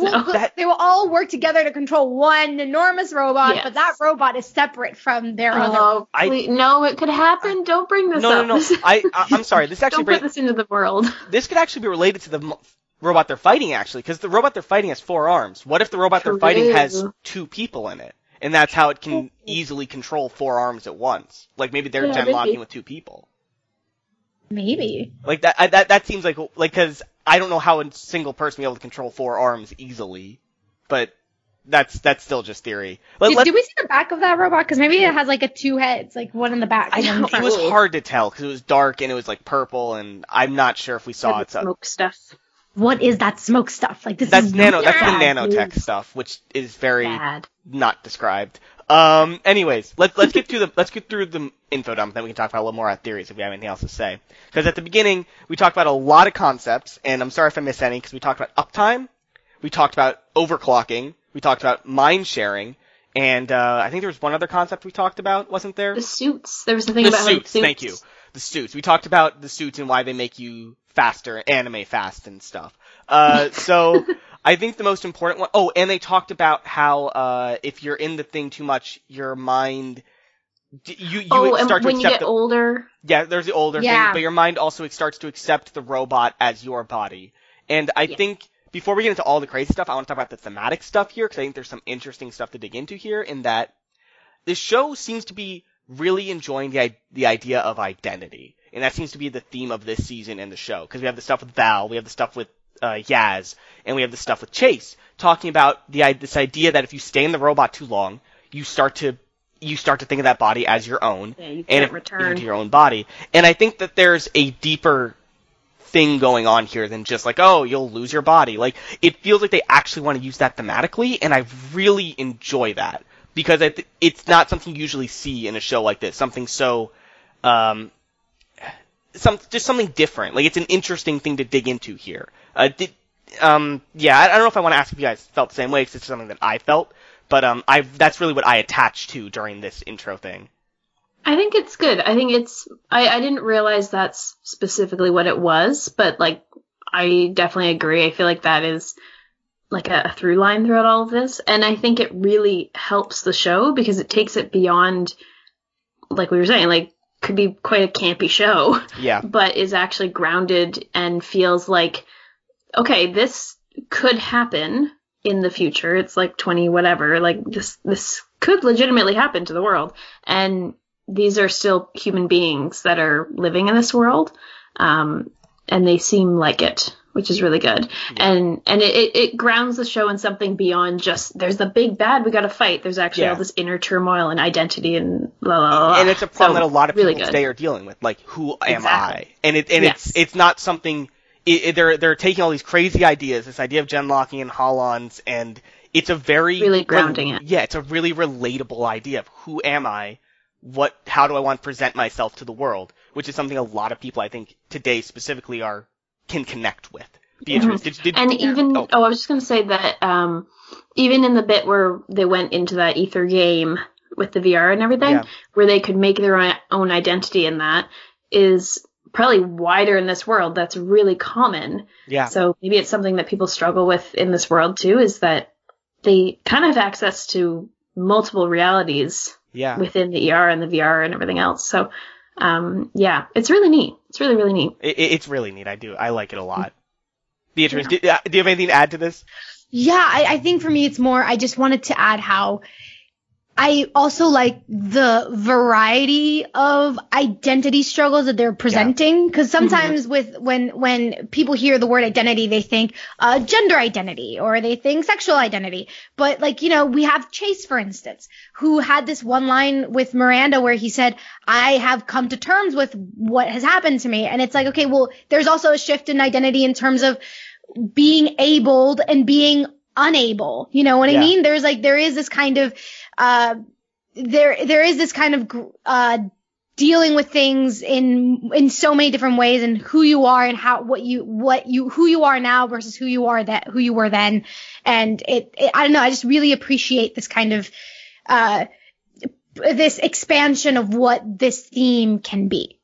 will all work together to control one enormous robot, but that robot is separate from their other. It could happen. Don't bring this up. No. I'm sorry. This actually don't put this into the world. This could actually be related to the robot they're fighting, actually, because the robot they're fighting has 4 arms. What if the robot they're fighting has 2 people in it? And that's how it can easily control 4 arms at once. Like, maybe they're gen:LOCKing with 2 people. Maybe. Like, that seems like, because I don't know how a single person would be able to control 4 arms easily. But that's still just theory. Did we see the back of that robot? Because maybe it has, like, a 2 heads, like, one in the back. I know, it was hard to tell, because it was dark, and it was, like, purple, and I'm not sure if we saw it. Smoke stuff. What is that smoke stuff? Like, that's the nanotech stuff, which is very bad. Not described. Anyways, let's get through the info dump, then we can talk about a little more on theories if we have anything else to say. Because at the beginning, we talked about a lot of concepts, and I'm sorry if I missed any, because we talked about uptime, we talked about overclocking, we talked about mind sharing, and I think there was one other concept we talked about, wasn't there? The suits. There was the thing about suits. Like, suits. Thank you. The suits. We talked about the suits and why they make you faster, anime fast and stuff. So I think the most important one... Oh, and they talked about how if you're in the thing too much, your mind... You start to accept when you get older. Yeah, there's the older thing, but your mind also starts to accept the robot as your body. And I think... Before we get into all the crazy stuff, I want to talk about the thematic stuff here, because I think there's some interesting stuff to dig into here, in that this show seems to be really enjoying the idea of identity. And that seems to be the theme of this season and the show, because we have the stuff with Val, we have the stuff with Yaz, and we have the stuff with Chase, talking about this idea that if you stay in the robot too long, you start to think of that body as your own, you can't return to your own body. And I think that there's a deeper thing going on here than just like, oh, you'll lose your body. Like, it feels like they actually want to use that thematically, and I really enjoy that, because it's not something you usually see in a show like this. Something so just something different. Like, it's an interesting thing to dig into here. I don't know if I want to ask if you guys felt the same way, because it's something that I felt, but that's really what I attached to during this intro thing. I think it's good. I think I didn't realize that's specifically what it was, but, like, I definitely agree. I feel like that is, like, a through line throughout all of this. And I think it really helps the show, because it takes it beyond, like we were saying, like, could be quite a campy show. Yeah. But is actually grounded and feels like, okay, this could happen in the future. It's, like, 20 whatever. Like, this could legitimately happen to the world. And... these are still human beings that are living in this world, and they seem like it, which is really good. Yeah. And it grounds the show in something beyond just, there's the big bad we got to fight. There's actually all this inner turmoil and identity and blah, blah, blah. And it's a problem that a lot of people today are dealing with, like, who am I? And it's not something... They're taking all these crazy ideas, this idea of gen:LOCking and Hollands, and it's a very... really grounding it. Yeah, it's a really relatable idea of who am I? How do I want to present myself to the world? Which is something a lot of people, I think, today specifically can connect with. Beatrice, I was just going to say that even in the bit where they went into that ether game with the VR and everything, where they could make their own identity, in that is probably wider in this world. That's really common. Yeah. So maybe it's something that people struggle with in this world too, is that they kind of have access to multiple realities. Yeah. Within the ER and the VR and everything else. So, it's really neat. It's really, really neat. It's really neat. I like it a lot. Beatrice, do you have anything to add to this? Yeah, I think for me it's more, I just wanted to add how I also like the variety of identity struggles that they're presenting, because sometimes when people hear the word identity, they think gender identity or they think sexual identity. But like, you know, we have Chase, for instance, who had this one line with Miranda where he said, I have come to terms with what has happened to me. And it's like, okay, well, there's also a shift in identity in terms of being abled and being unable. You know what I mean? There's like, there is this kind of, dealing with things in so many different ways, and who you are and how, who you are now versus who you were then. And it I don't know. I just really appreciate this kind of, this expansion of what this theme can be.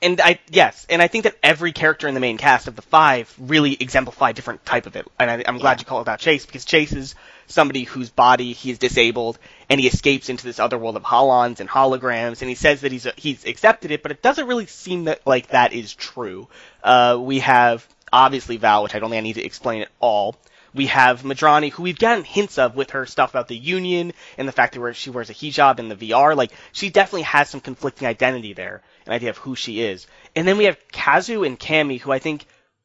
And I think that every character in the main cast of the five really exemplify a different type of it. And I'm glad you called out Chase, because Chase is somebody whose body he is disabled, and he escapes into this other world of holons and holograms, and he says that he's accepted it, but it doesn't really seem that like that is true. We have obviously Val, which I don't think I need to explain at all. We have Madrani, who we've gotten hints of with her stuff about the union and the fact that she wears a hijab in the VR. Like, she definitely has some conflicting identity there, an idea of who she is. And then we have Kazu and Cammie, who I think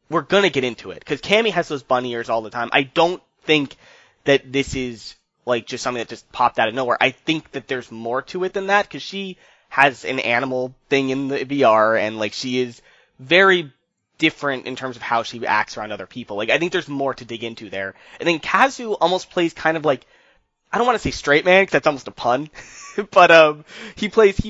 we're going to get into it, because Cammie has those bunny ears all the time. I don't think that this is, like, just something that just popped out of nowhere. I think that there's more to it than that, because she has an animal thing in the VR, and, like, she is very different in terms of how she acts around other people. Like, I think there's more to dig into there. And then Kazu almost plays kind of like, I don't want to say straight man, because that's almost a pun, but he plays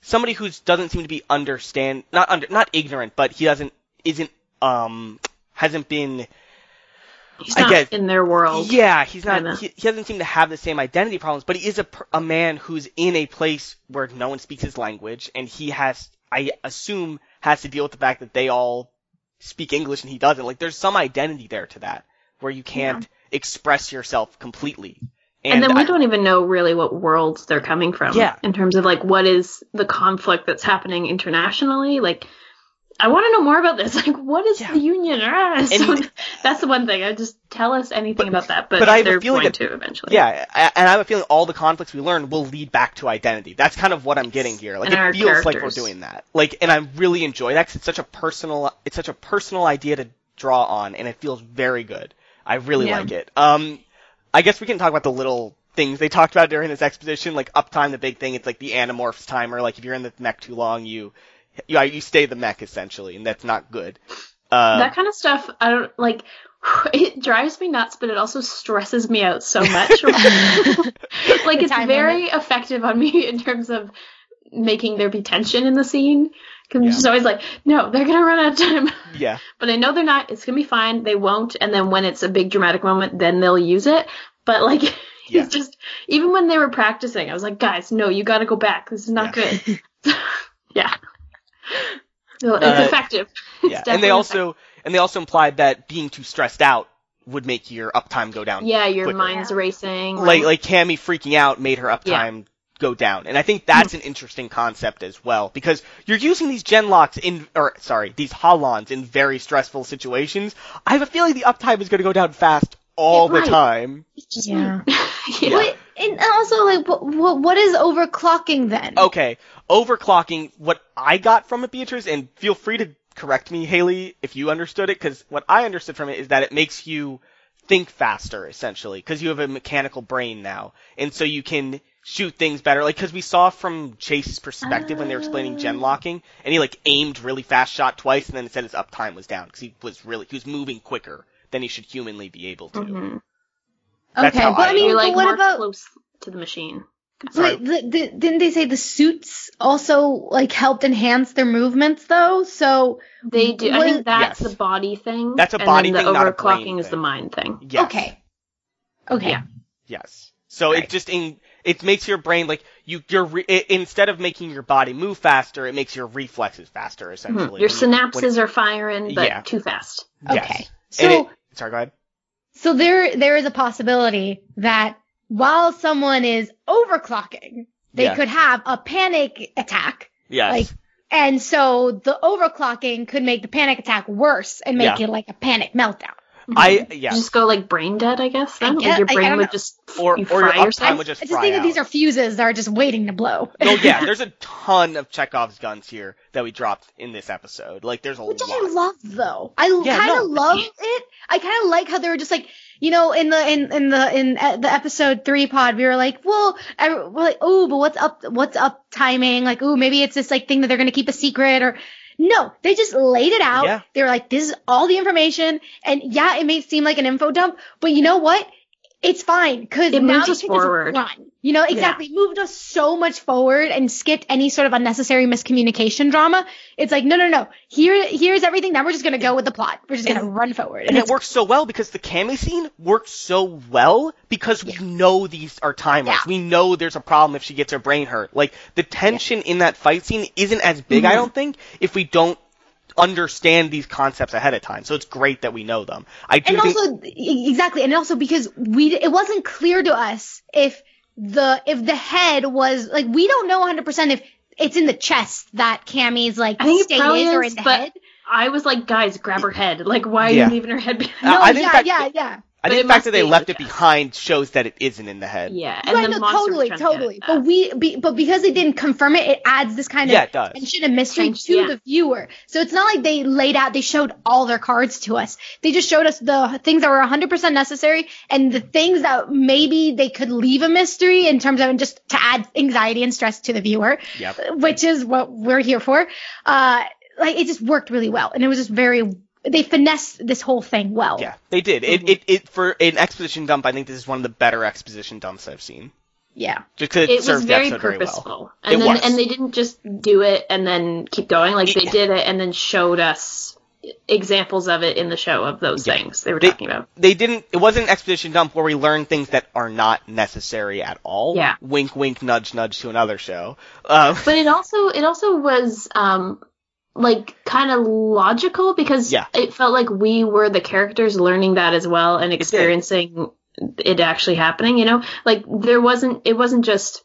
somebody who doesn't seem to be not ignorant, but he hasn't been, he's not, I guess, in their world. Yeah, he's not. He doesn't seem to have the same identity problems, but he is a man who's in a place where no one speaks his language, and he has, I assume, has to deal with the fact that they all speak English and he doesn't. Like, there's some identity there to that, where you can't express yourself completely. And then we don't even know really what worlds they're coming from. Yeah. In terms of, like, what is the conflict that's happening internationally? Like, I want to know more about this. Like, what is the union? So that's the one thing. Just tell us anything about that. But I have a feeling that, to eventually. Yeah, and I have a feeling all the conflicts we learn will lead back to identity. That's kind of what I'm getting here. Like, and it feels characters, like we're doing that. Like, and I really enjoy that, because it's such a personal idea to draw on, and it feels very good. I really like it. I guess we can talk about the little things they talked about during this exposition, like uptime, the big thing. It's like the Animorphs timer. Like, if you're in the mech too long, you stay the mech, essentially, and that's not good. That kind of stuff, I don't, like, it drives me nuts, but it also stresses me out so much. Like, it's very effective on me in terms of making there be tension in the scene. Because I'm just always like, no, they're going to run out of time. Yeah. But I know they're not. It's going to be fine. They won't. And then when it's a big dramatic moment, then they'll use it. But, like, it's just, even when they were practicing, I was like, guys, no, you got to go back. This is not good. Yeah. No, it's effective. It's and they also effective. And they also implied that being too stressed out would make your uptime go down. Yeah, your quicker. Mind's racing. Like Cammie freaking out made her uptime go down, and I think that's an interesting concept as well, because you're using these gen:LOCKs these holons in very stressful situations. I have a feeling the uptime is going to go down fast all the time. Yeah. Wait, and also, like, what is overclocking then? Okay, overclocking, what I got from it, Beatrice, and feel free to correct me, Haley, if you understood it, because what I understood from it is that it makes you think faster, essentially, because you have a mechanical brain now, and so you can shoot things better. Like, because we saw from Chase's perspective when they were explaining gen:LOCKing, and he, like, aimed really fast, shot twice, and then it said his uptime was down, because he was moving quicker than he should humanly be able to. Mm-hmm. That's okay, but I mean, like, what about close to the machine? But didn't they say the suits also, like, helped enhance their movements though? So they do. I think that's the body thing. That's a body thing, not a brain thing. Overclocking is the mind thing. Yes. Okay. Yeah. Yes. So it just it makes your brain, like, instead of making your body move faster, it makes your reflexes faster, essentially. Your synapses are firing, but too fast. Yes. Okay. So sorry, go ahead. So there is a possibility that while someone is overclocking, they could have a panic attack. Yes. Like, and so the overclocking could make the panic attack worse and make it like a panic meltdown. You just go like brain dead, I guess. Then your brain would just I just think that these are fuses that are just waiting to blow. Oh yeah, there's a ton of Chekhov's guns here that we dropped in this episode. Like there's a lot. Which I love though. I kind of love it. I kind of like how they were just like. You know, in the episode 3 pod, we were like, well, but what's up timing? Like, ooh, maybe it's this like thing that they're going to keep a secret or no, they just laid it out. Yeah. They were like, this is all the information. And yeah, it may seem like an info dump, but you know what? It's fine because it moves us forward. You know, exactly. Yeah. Moved us so much forward and skipped any sort of unnecessary miscommunication drama. It's like, no. Here's everything. Now we're just going to go with the plot. We're just going to run forward. And it works so well because the Cammie scene works so well because we know these are timeless. Yeah. We know there's a problem if she gets her brain hurt. Like, the tension in that fight scene isn't as big, I don't think, if we don't understand these concepts ahead of time. So it's great that we know them. And also because it wasn't clear to us if the head was like, we don't know 100% if it's in the chest that Cammie's like state is or in the head. I was like, guys, grab her head. Like, why are you leaving her head behind? I think the fact that they left it behind shows that it isn't in the head. Yeah, and the monster totally. But because they didn't confirm it, it adds this kind of tension and mystery to the viewer. So it's not like they they showed all their cards to us. They just showed us the things that were 100% necessary and the things that maybe they could leave a mystery in terms of, and just to add anxiety and stress to the viewer, which is what we're here for. Like it just worked really well, and it was just they finessed this whole thing well. Yeah, they did. Mm-hmm. It for an exposition dump, I think this is one of the better exposition dumps I've seen. Yeah. Just because it served the episode very purposeful. Very well. And and they didn't just do it and then keep going. Like, they did it and then showed us examples of it in the show of those things they were talking about. It wasn't an exposition dump where we learned things that are not necessary at all. Yeah. Wink, wink, nudge, nudge to another show. But it also was... like, kind of logical, because it felt like we were the characters learning that as well and experiencing it actually happening, you know? Like, it wasn't just,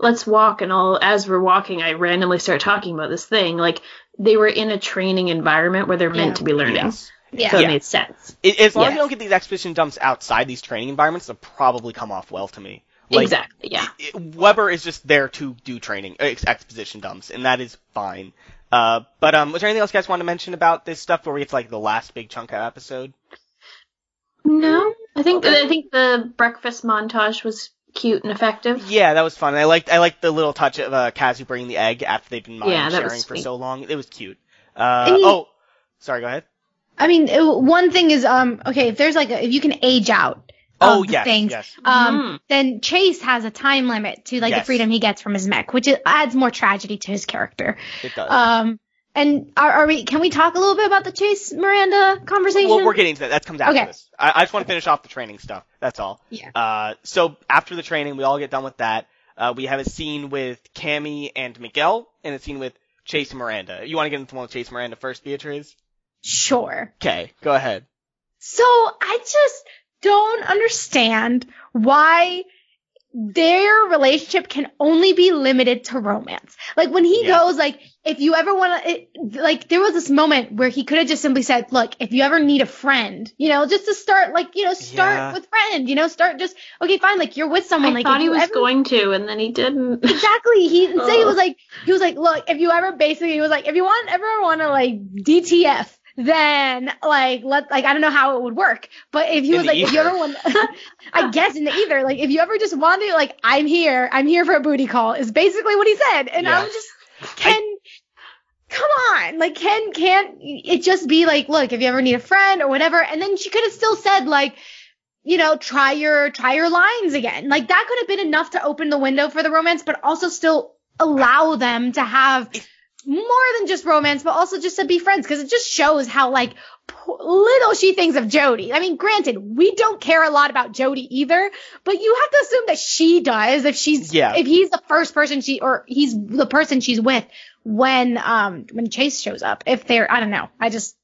let's walk, and as we're walking, I randomly start talking about this thing. Like, they were in a training environment where they're meant to be learning. Yes. Yeah. So it made sense. As long as you don't get these exposition dumps outside these training environments, they'll probably come off well to me. Like, exactly, yeah. Weber is just there to do training, exposition dumps, and that is fine. But was there anything else you guys want to mention about this stuff before we get to, like, the last big chunk of episode? No. I think the breakfast montage was cute and effective. Yeah, that was fun. I liked the little touch of Kazu bringing the egg after they've been mind-sharing for so long. It was cute. Sorry, go ahead. I mean, one thing is, if there's, like, if you can age out things, then Chase has a time limit to the freedom he gets from his mech, which adds more tragedy to his character. It does. And can we talk a little bit about the Chase Miranda conversation? Well, we're getting to that. That comes after this. I just want to finish off the training stuff. That's all. Yeah. So after the training, we all get done with that. We have a scene with Cammie and Miguel and a scene with Chase and Miranda. You want to get into one with Chase Miranda first, Beatrice? Sure. Okay. Go ahead. So I just don't understand why their relationship can only be limited to romance. Like, when he goes, like, if you ever want to, like, there was this moment where he could have just simply said, look, if you ever need a friend, you know, just to start, like, you know, with friend, you know, start just, okay, fine, like, you're with someone. I thought he was going to, and then he didn't. Exactly. Instead he was like, look, if you want, ever want to, like, DTF. Then, like, I don't know how it would work, but if he was like, if you ever want, I guess in the ether, like, if you ever just want to, like, I'm here for a booty call is basically what he said. And I'm just, come on, like, can't it just be like, look, if you ever need a friend or whatever. And then she could have still said, like, you know, try your lines again. Like, that could have been enough to open the window for the romance, but also still allow them to have more than just romance, but also just to be friends, because it just shows how, like, little she thinks of Jody. I mean, granted, we don't care a lot about Jody either, but you have to assume that she does if he's the first person he's the person she's with when Chase shows up. If they're, I don't know, I just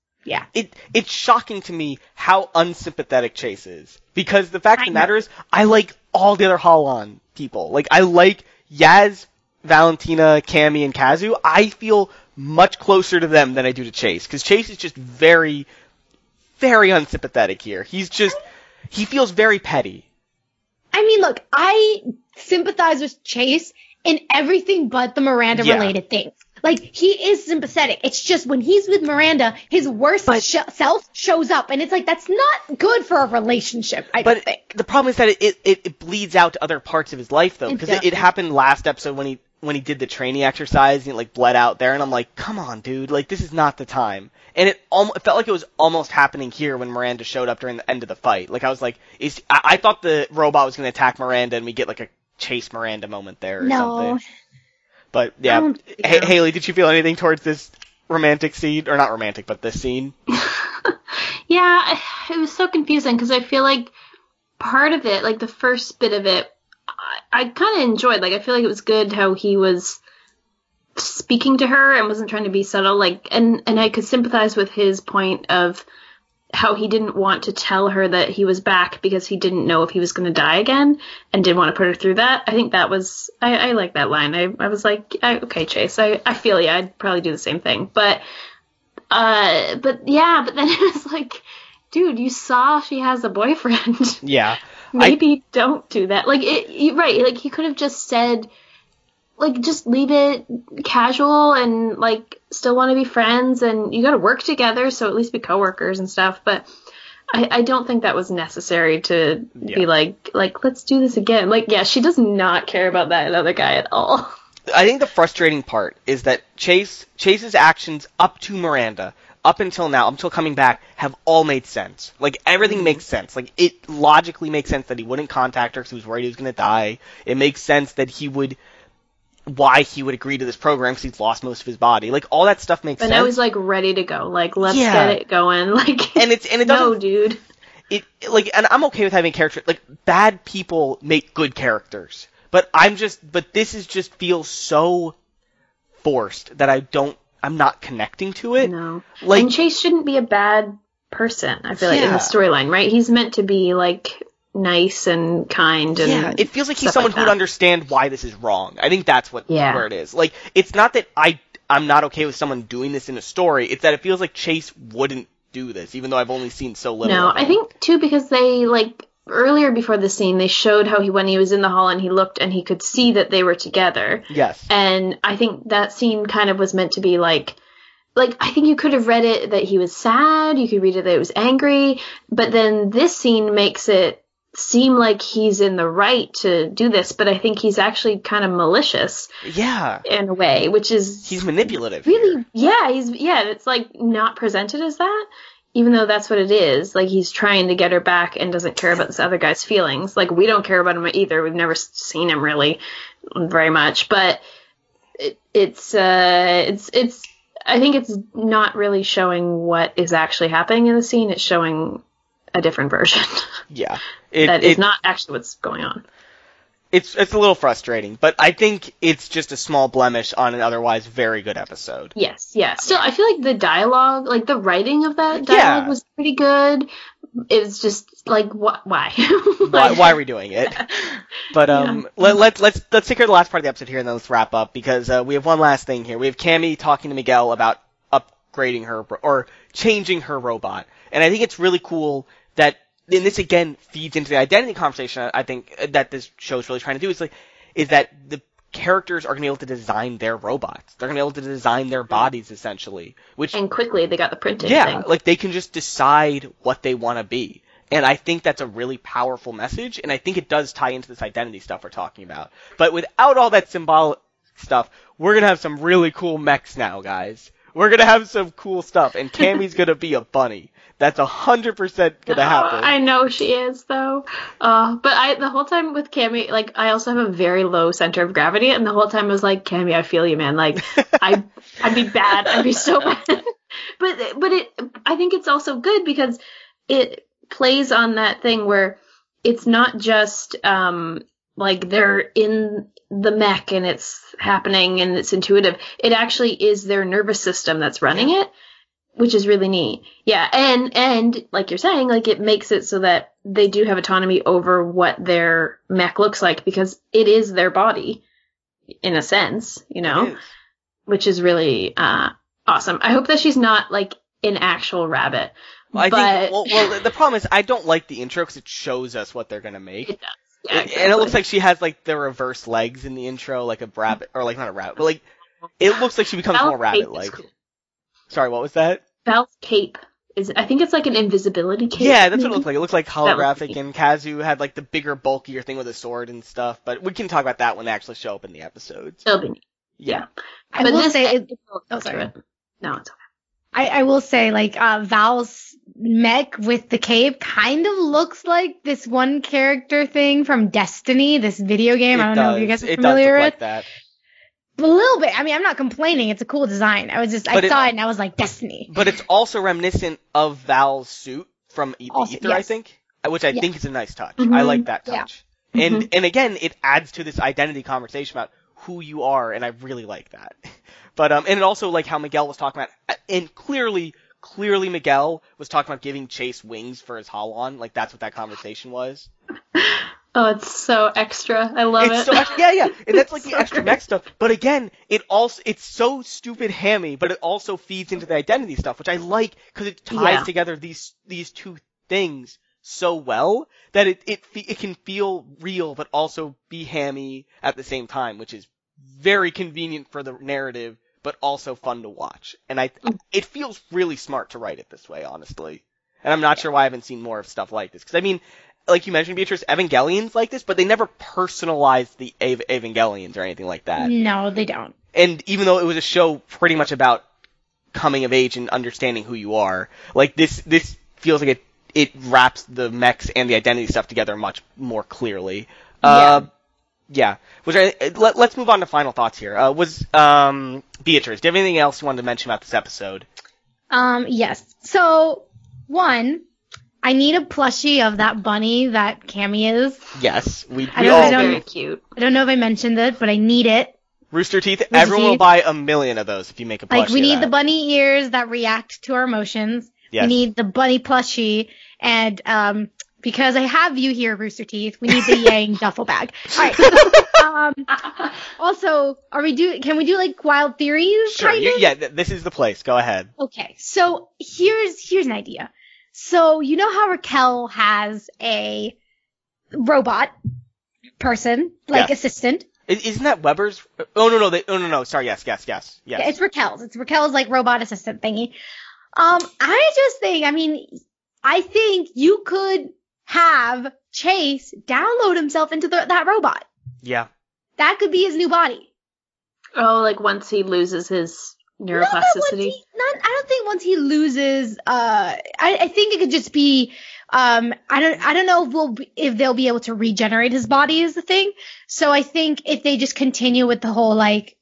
it's shocking to me how unsympathetic Chase is, because the fact of the matter is, I like all the other Halon people. Like, I like Yaz, Valentina, Cammie, and Kazu. I feel much closer to them than I do to Chase, because Chase is just very very unsympathetic here. He's just, he feels very petty. I mean, look, I sympathize with Chase in everything but the Miranda-related things. Like, he is sympathetic. It's just when he's with Miranda, his worst self shows up. And it's like, that's not good for a relationship, I think. The problem is that it bleeds out to other parts of his life, though. Because it happened last episode when he did the training exercise and it, like, bled out there. And I'm like, come on, dude. Like, this is not the time. And it felt like it was almost happening here when Miranda showed up during the end of the fight. Like, I was like, I thought the robot was going to attack Miranda and we get, like, a Chase Miranda moment there or something. But, yeah. Haley, did you feel anything towards this romantic scene? Or not romantic, but this scene? Yeah, it was so confusing because I feel like part of it, like the first bit of it, I kind of enjoyed. Like, I feel like it was good how he was speaking to her and wasn't trying to be subtle. Like, and I could sympathize with his point of how he didn't want to tell her that he was back because he didn't know if he was going to die again and didn't want to put her through that. I think that was, I like that line. I was like, okay, Chase, I feel you. I'd probably do the same thing. But then it was like, dude, you saw she has a boyfriend. Yeah. Maybe don't do that. Like, right. Like, he could have just said, like, just leave it casual and, like, still want to be friends and you got to work together, so at least be coworkers and stuff. But I don't think that was necessary to be like, let's do this again. Like, yeah, she does not care about that other guy at all. I think the frustrating part is that Chase's actions up to Miranda, up until now, until coming back, have all made sense. Like, everything makes sense. Like, it logically makes sense that he wouldn't contact her because he was worried he was going to die. It makes sense that why he would agree to this program because he's lost most of his body. Like, all that stuff makes sense. But now he's, like, ready to go. Like, let's get it going. Like, and it doesn't, no, dude. And I'm okay with having character. Like, bad people make good characters. But this feels so forced that I'm not connecting to it. No. Like, and Chase shouldn't be a bad person, I feel like, in the storyline, right? He's meant to be, like, nice and kind and it feels like he's someone who would understand why this is wrong. I think that's what where it is. Like, it's not that I'm not okay with someone doing this in a story, it's that it feels like Chase wouldn't do this, even though I've only seen so little. No, I think too because they, like, earlier before the scene they showed how when he was in the hall and he looked and he could see that they were together. Yes. And I think that scene kind of was meant to be like, I think you could have read it that he was sad, you could read it that he was angry, but then this scene makes it seem like he's in the right to do this, but I think he's actually kind of malicious in a way, which is he's manipulative really here. It's like not presented as that, even though that's what it is. Like, he's trying to get her back and doesn't care about this other guy's feelings. Like, we don't care about him either, we've never seen him really very much, but it's I think it's not really showing what is actually happening in the scene. It's showing a different version. Yeah. That is not actually what's going on. It's a little frustrating, but I think it's just a small blemish on an otherwise very good episode. Yes, yeah. Still, I feel like the dialogue, like the writing of that dialogue was pretty good. It was just like, why? Why are we doing it? But let's take care of the last part of the episode here, and then let's wrap up, because we have one last thing here. We have Cammie talking to Miguel about upgrading her, or changing her robot. And I think it's really cool that, and this again feeds into the identity conversation, I think, that this show's really trying to do, is that the characters are going to be able to design their robots. They're going to be able to design their bodies, essentially. And quickly, they got the printing thing. Like, they can just decide what they want to be. And I think that's a really powerful message, and I think it does tie into this identity stuff we're talking about. But without all that symbolic stuff, we're going to have some really cool mechs now, guys. We're going to have some cool stuff, and Cammie's going to be a bunny. That's 100% going to happen. I know she is, though. But the whole time with Cammie, like, I also have a very low center of gravity, and the whole time I was like, Cammie, I feel you, man. Like, I'd be bad. I'd be so bad. I think it's also good because it plays on that thing where it's not just, like, they're in the mech and it's happening and it's intuitive. It actually is their nervous system that's running it, which is really neat. Yeah. And like you're saying, like, it makes it so that they do have autonomy over what their mech looks like, because it is their body in a sense, you know, which is really awesome. I hope that she's not like an actual rabbit. Well, the problem is I don't like the intro because it shows us what they're gonna make. It does. Yeah, exactly. And it looks like she has like the reverse legs in the intro, like a rabbit, or like not a rabbit, but like it looks like she becomes Val's more rabbit-like. Cool. Sorry, what was that? Val's cape is, I think it's like an invisibility cape. Yeah, that's what it looks like. It looks like holographic, and Kazu had like the bigger, bulkier thing with a sword and stuff. But we can talk about that when they actually show up in the episodes. It'll be neat. Yeah. I but will this say, it, oh sorry, no, it's okay. I will say, like, Val's mech with the cape kind of looks like this one character thing from Destiny, this video game. I don't know if you guys are familiar with it. It does look like that. But a little bit. I mean, I'm not complaining. It's a cool design. I saw it and I was like, Destiny. But it's also reminiscent of Val's suit from Ether, yes. I think, which I think is a nice touch. Mm-hmm. I like that touch. Yeah. And and again, it adds to this identity conversation about who you are, and I really like that. But and it also, like, how Miguel was talking about, and clearly Miguel was talking about giving Chase wings for his Halon. Like, that's what that conversation was. Oh, it's so extra. I love it. So extra, yeah. And that's like the extra mech stuff. But again, it's so stupid hammy, but it also feeds into the identity stuff, which I like because it ties together these two things so well that it can feel real but also be hammy at the same time, which is very convenient for the narrative but also fun to watch. And it feels really smart to write it this way, honestly. And I'm not sure why I haven't seen more of stuff like this, because I mean, like you mentioned, Beatrice, Evangelion's like this, but they never personalized the Evangelions or anything like that. No, they don't. And even though it was a show pretty much about coming of age and understanding who you are, like this feels like it wraps the mechs and the identity stuff together much more clearly. Yeah. Let's move on to final thoughts here. Beatrice, do you have anything else you wanted to mention about this episode? Yes. So, one, I need a plushie of that bunny that Cammie is. Yes, we do. Very cute. I don't know if I mentioned it, but I need it. Rooster Teeth. Everyone will buy 1 million of those if you make a plushie. Like, we need the bunny ears that react to our emotions. Yes. We need the bunny plushie, and because I have you here, Rooster Teeth, we need the Yang duffel bag. All right. So, also, can we do like wild theories? Sure. This is the place. Go ahead. Okay. So here's an idea. So you know how Raquel has a robot person, like assistant. Isn't that Weber's? Oh no. Sorry. Yes. Yeah, it's Raquel's. It's Raquel's like robot assistant thingy. I think you could have Chase download himself into that robot. Yeah. That could be his new body. Oh, like once he loses his neuroplasticity? I don't think once he loses, I think it could just be, I don't know if they'll be able to regenerate his body is the thing. So I think if they just continue with the whole, like,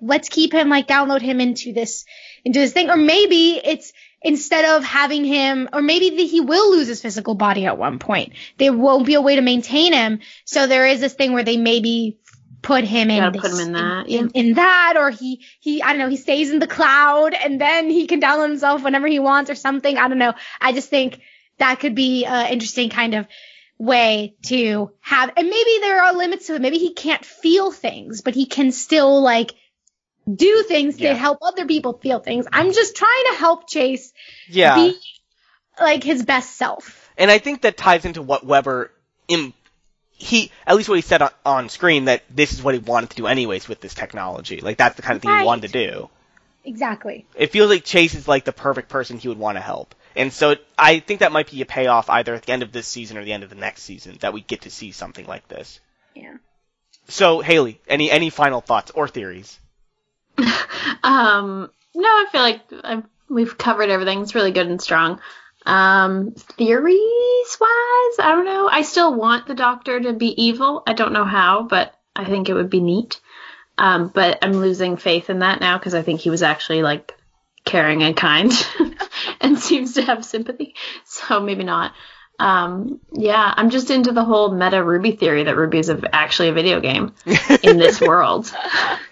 let's keep him, like, download him into this thing. Or maybe it's instead of having him, or maybe he will lose his physical body at one point. There won't be a way to maintain him. So there is this thing where they maybe put him in this, in that, or he, I don't know, he stays in the cloud and then he can download himself whenever he wants or something. I don't know. I just think that could be an interesting kind of way to have, and maybe there are limits to it. Maybe he can't feel things, but he can still like do things to help other people feel things. I'm just trying to help Chase be like his best self. And I think that ties into what Weber, at least what he said on screen, that this is what he wanted to do anyways with this technology. Like that's the kind of thing he wanted to do. Exactly. It feels like Chase is like the perfect person he would want to help. And so I think that might be a payoff either at the end of this season or the end of the next season that we get to see something like this. Yeah. So, Haley, any final thoughts or theories? No, I feel like we've covered everything. It's really good and strong. Theories-wise, I don't know. I still want the Doctor to be evil. I don't know how, but I think it would be neat. But I'm losing faith in that now because I think he was actually, like, caring and kind and seems to have sympathy. So maybe not. I'm just into the whole meta RWBY theory that RWBY is actually a video game in this world.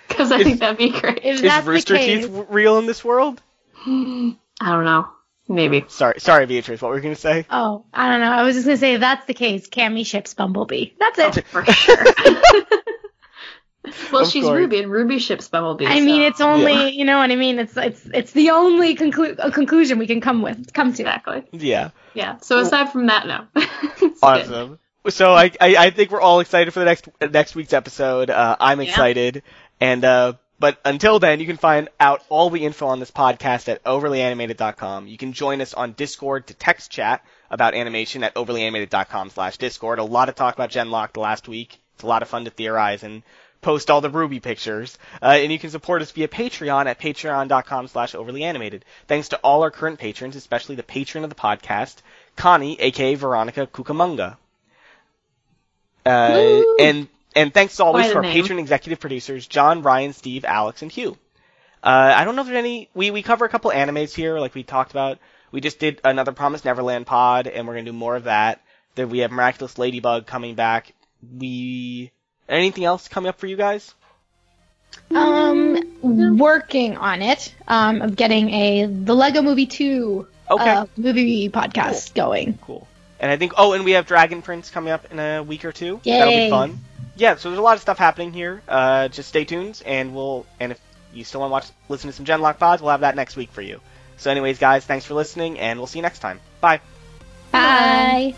Because I think that'd be great. Is Rooster Teeth real in this world? I don't know. Maybe. Sorry, Beatrice. What were you going to say? Oh, I don't know. I was just going to say if that's the case, Cammie ships Bumblebee. That's it. For sure. Well, she's Ruby, and Ruby ships Bumblebee. I mean, it's only, you know what I mean? It's the only conclusion we can come to. Exactly. Yeah. Yeah. So aside from that, no. Awesome. Good. So I think we're all excited for the next week's episode. I'm excited. And but until then, you can find out all the info on this podcast at overlyanimated.com. You can join us on Discord to text chat about animation at overlyanimated.com/Discord. A lot of talk about gen:LOCK last week. It's a lot of fun to theorize and post all the RWBY pictures. And you can support us via Patreon at patreon.com/overlyanimated. Thanks to all our current patrons, especially the patron of the podcast, Connie, a.k.a. Veronica Cucamonga. And thanks always to our patron executive producers, John, Ryan, Steve, Alex, and Hugh. I don't know if there's any... We cover a couple animes here, like we talked about. We just did another Promised Neverland pod, and we're going to do more of that. Then we have Miraculous Ladybug coming back. Anything else coming up for you guys? Working on it. Of getting The Lego Movie 2 movie podcast going. Cool. And I think, and we have Dragon Prince coming up in a week or two. Yay. That'll be fun. Yeah, so there's a lot of stuff happening here. Just stay tuned, and if you still want to listen to some gen:LOCK pods, we'll have that next week for you. So anyways, guys, thanks for listening, and we'll see you next time. Bye. Bye.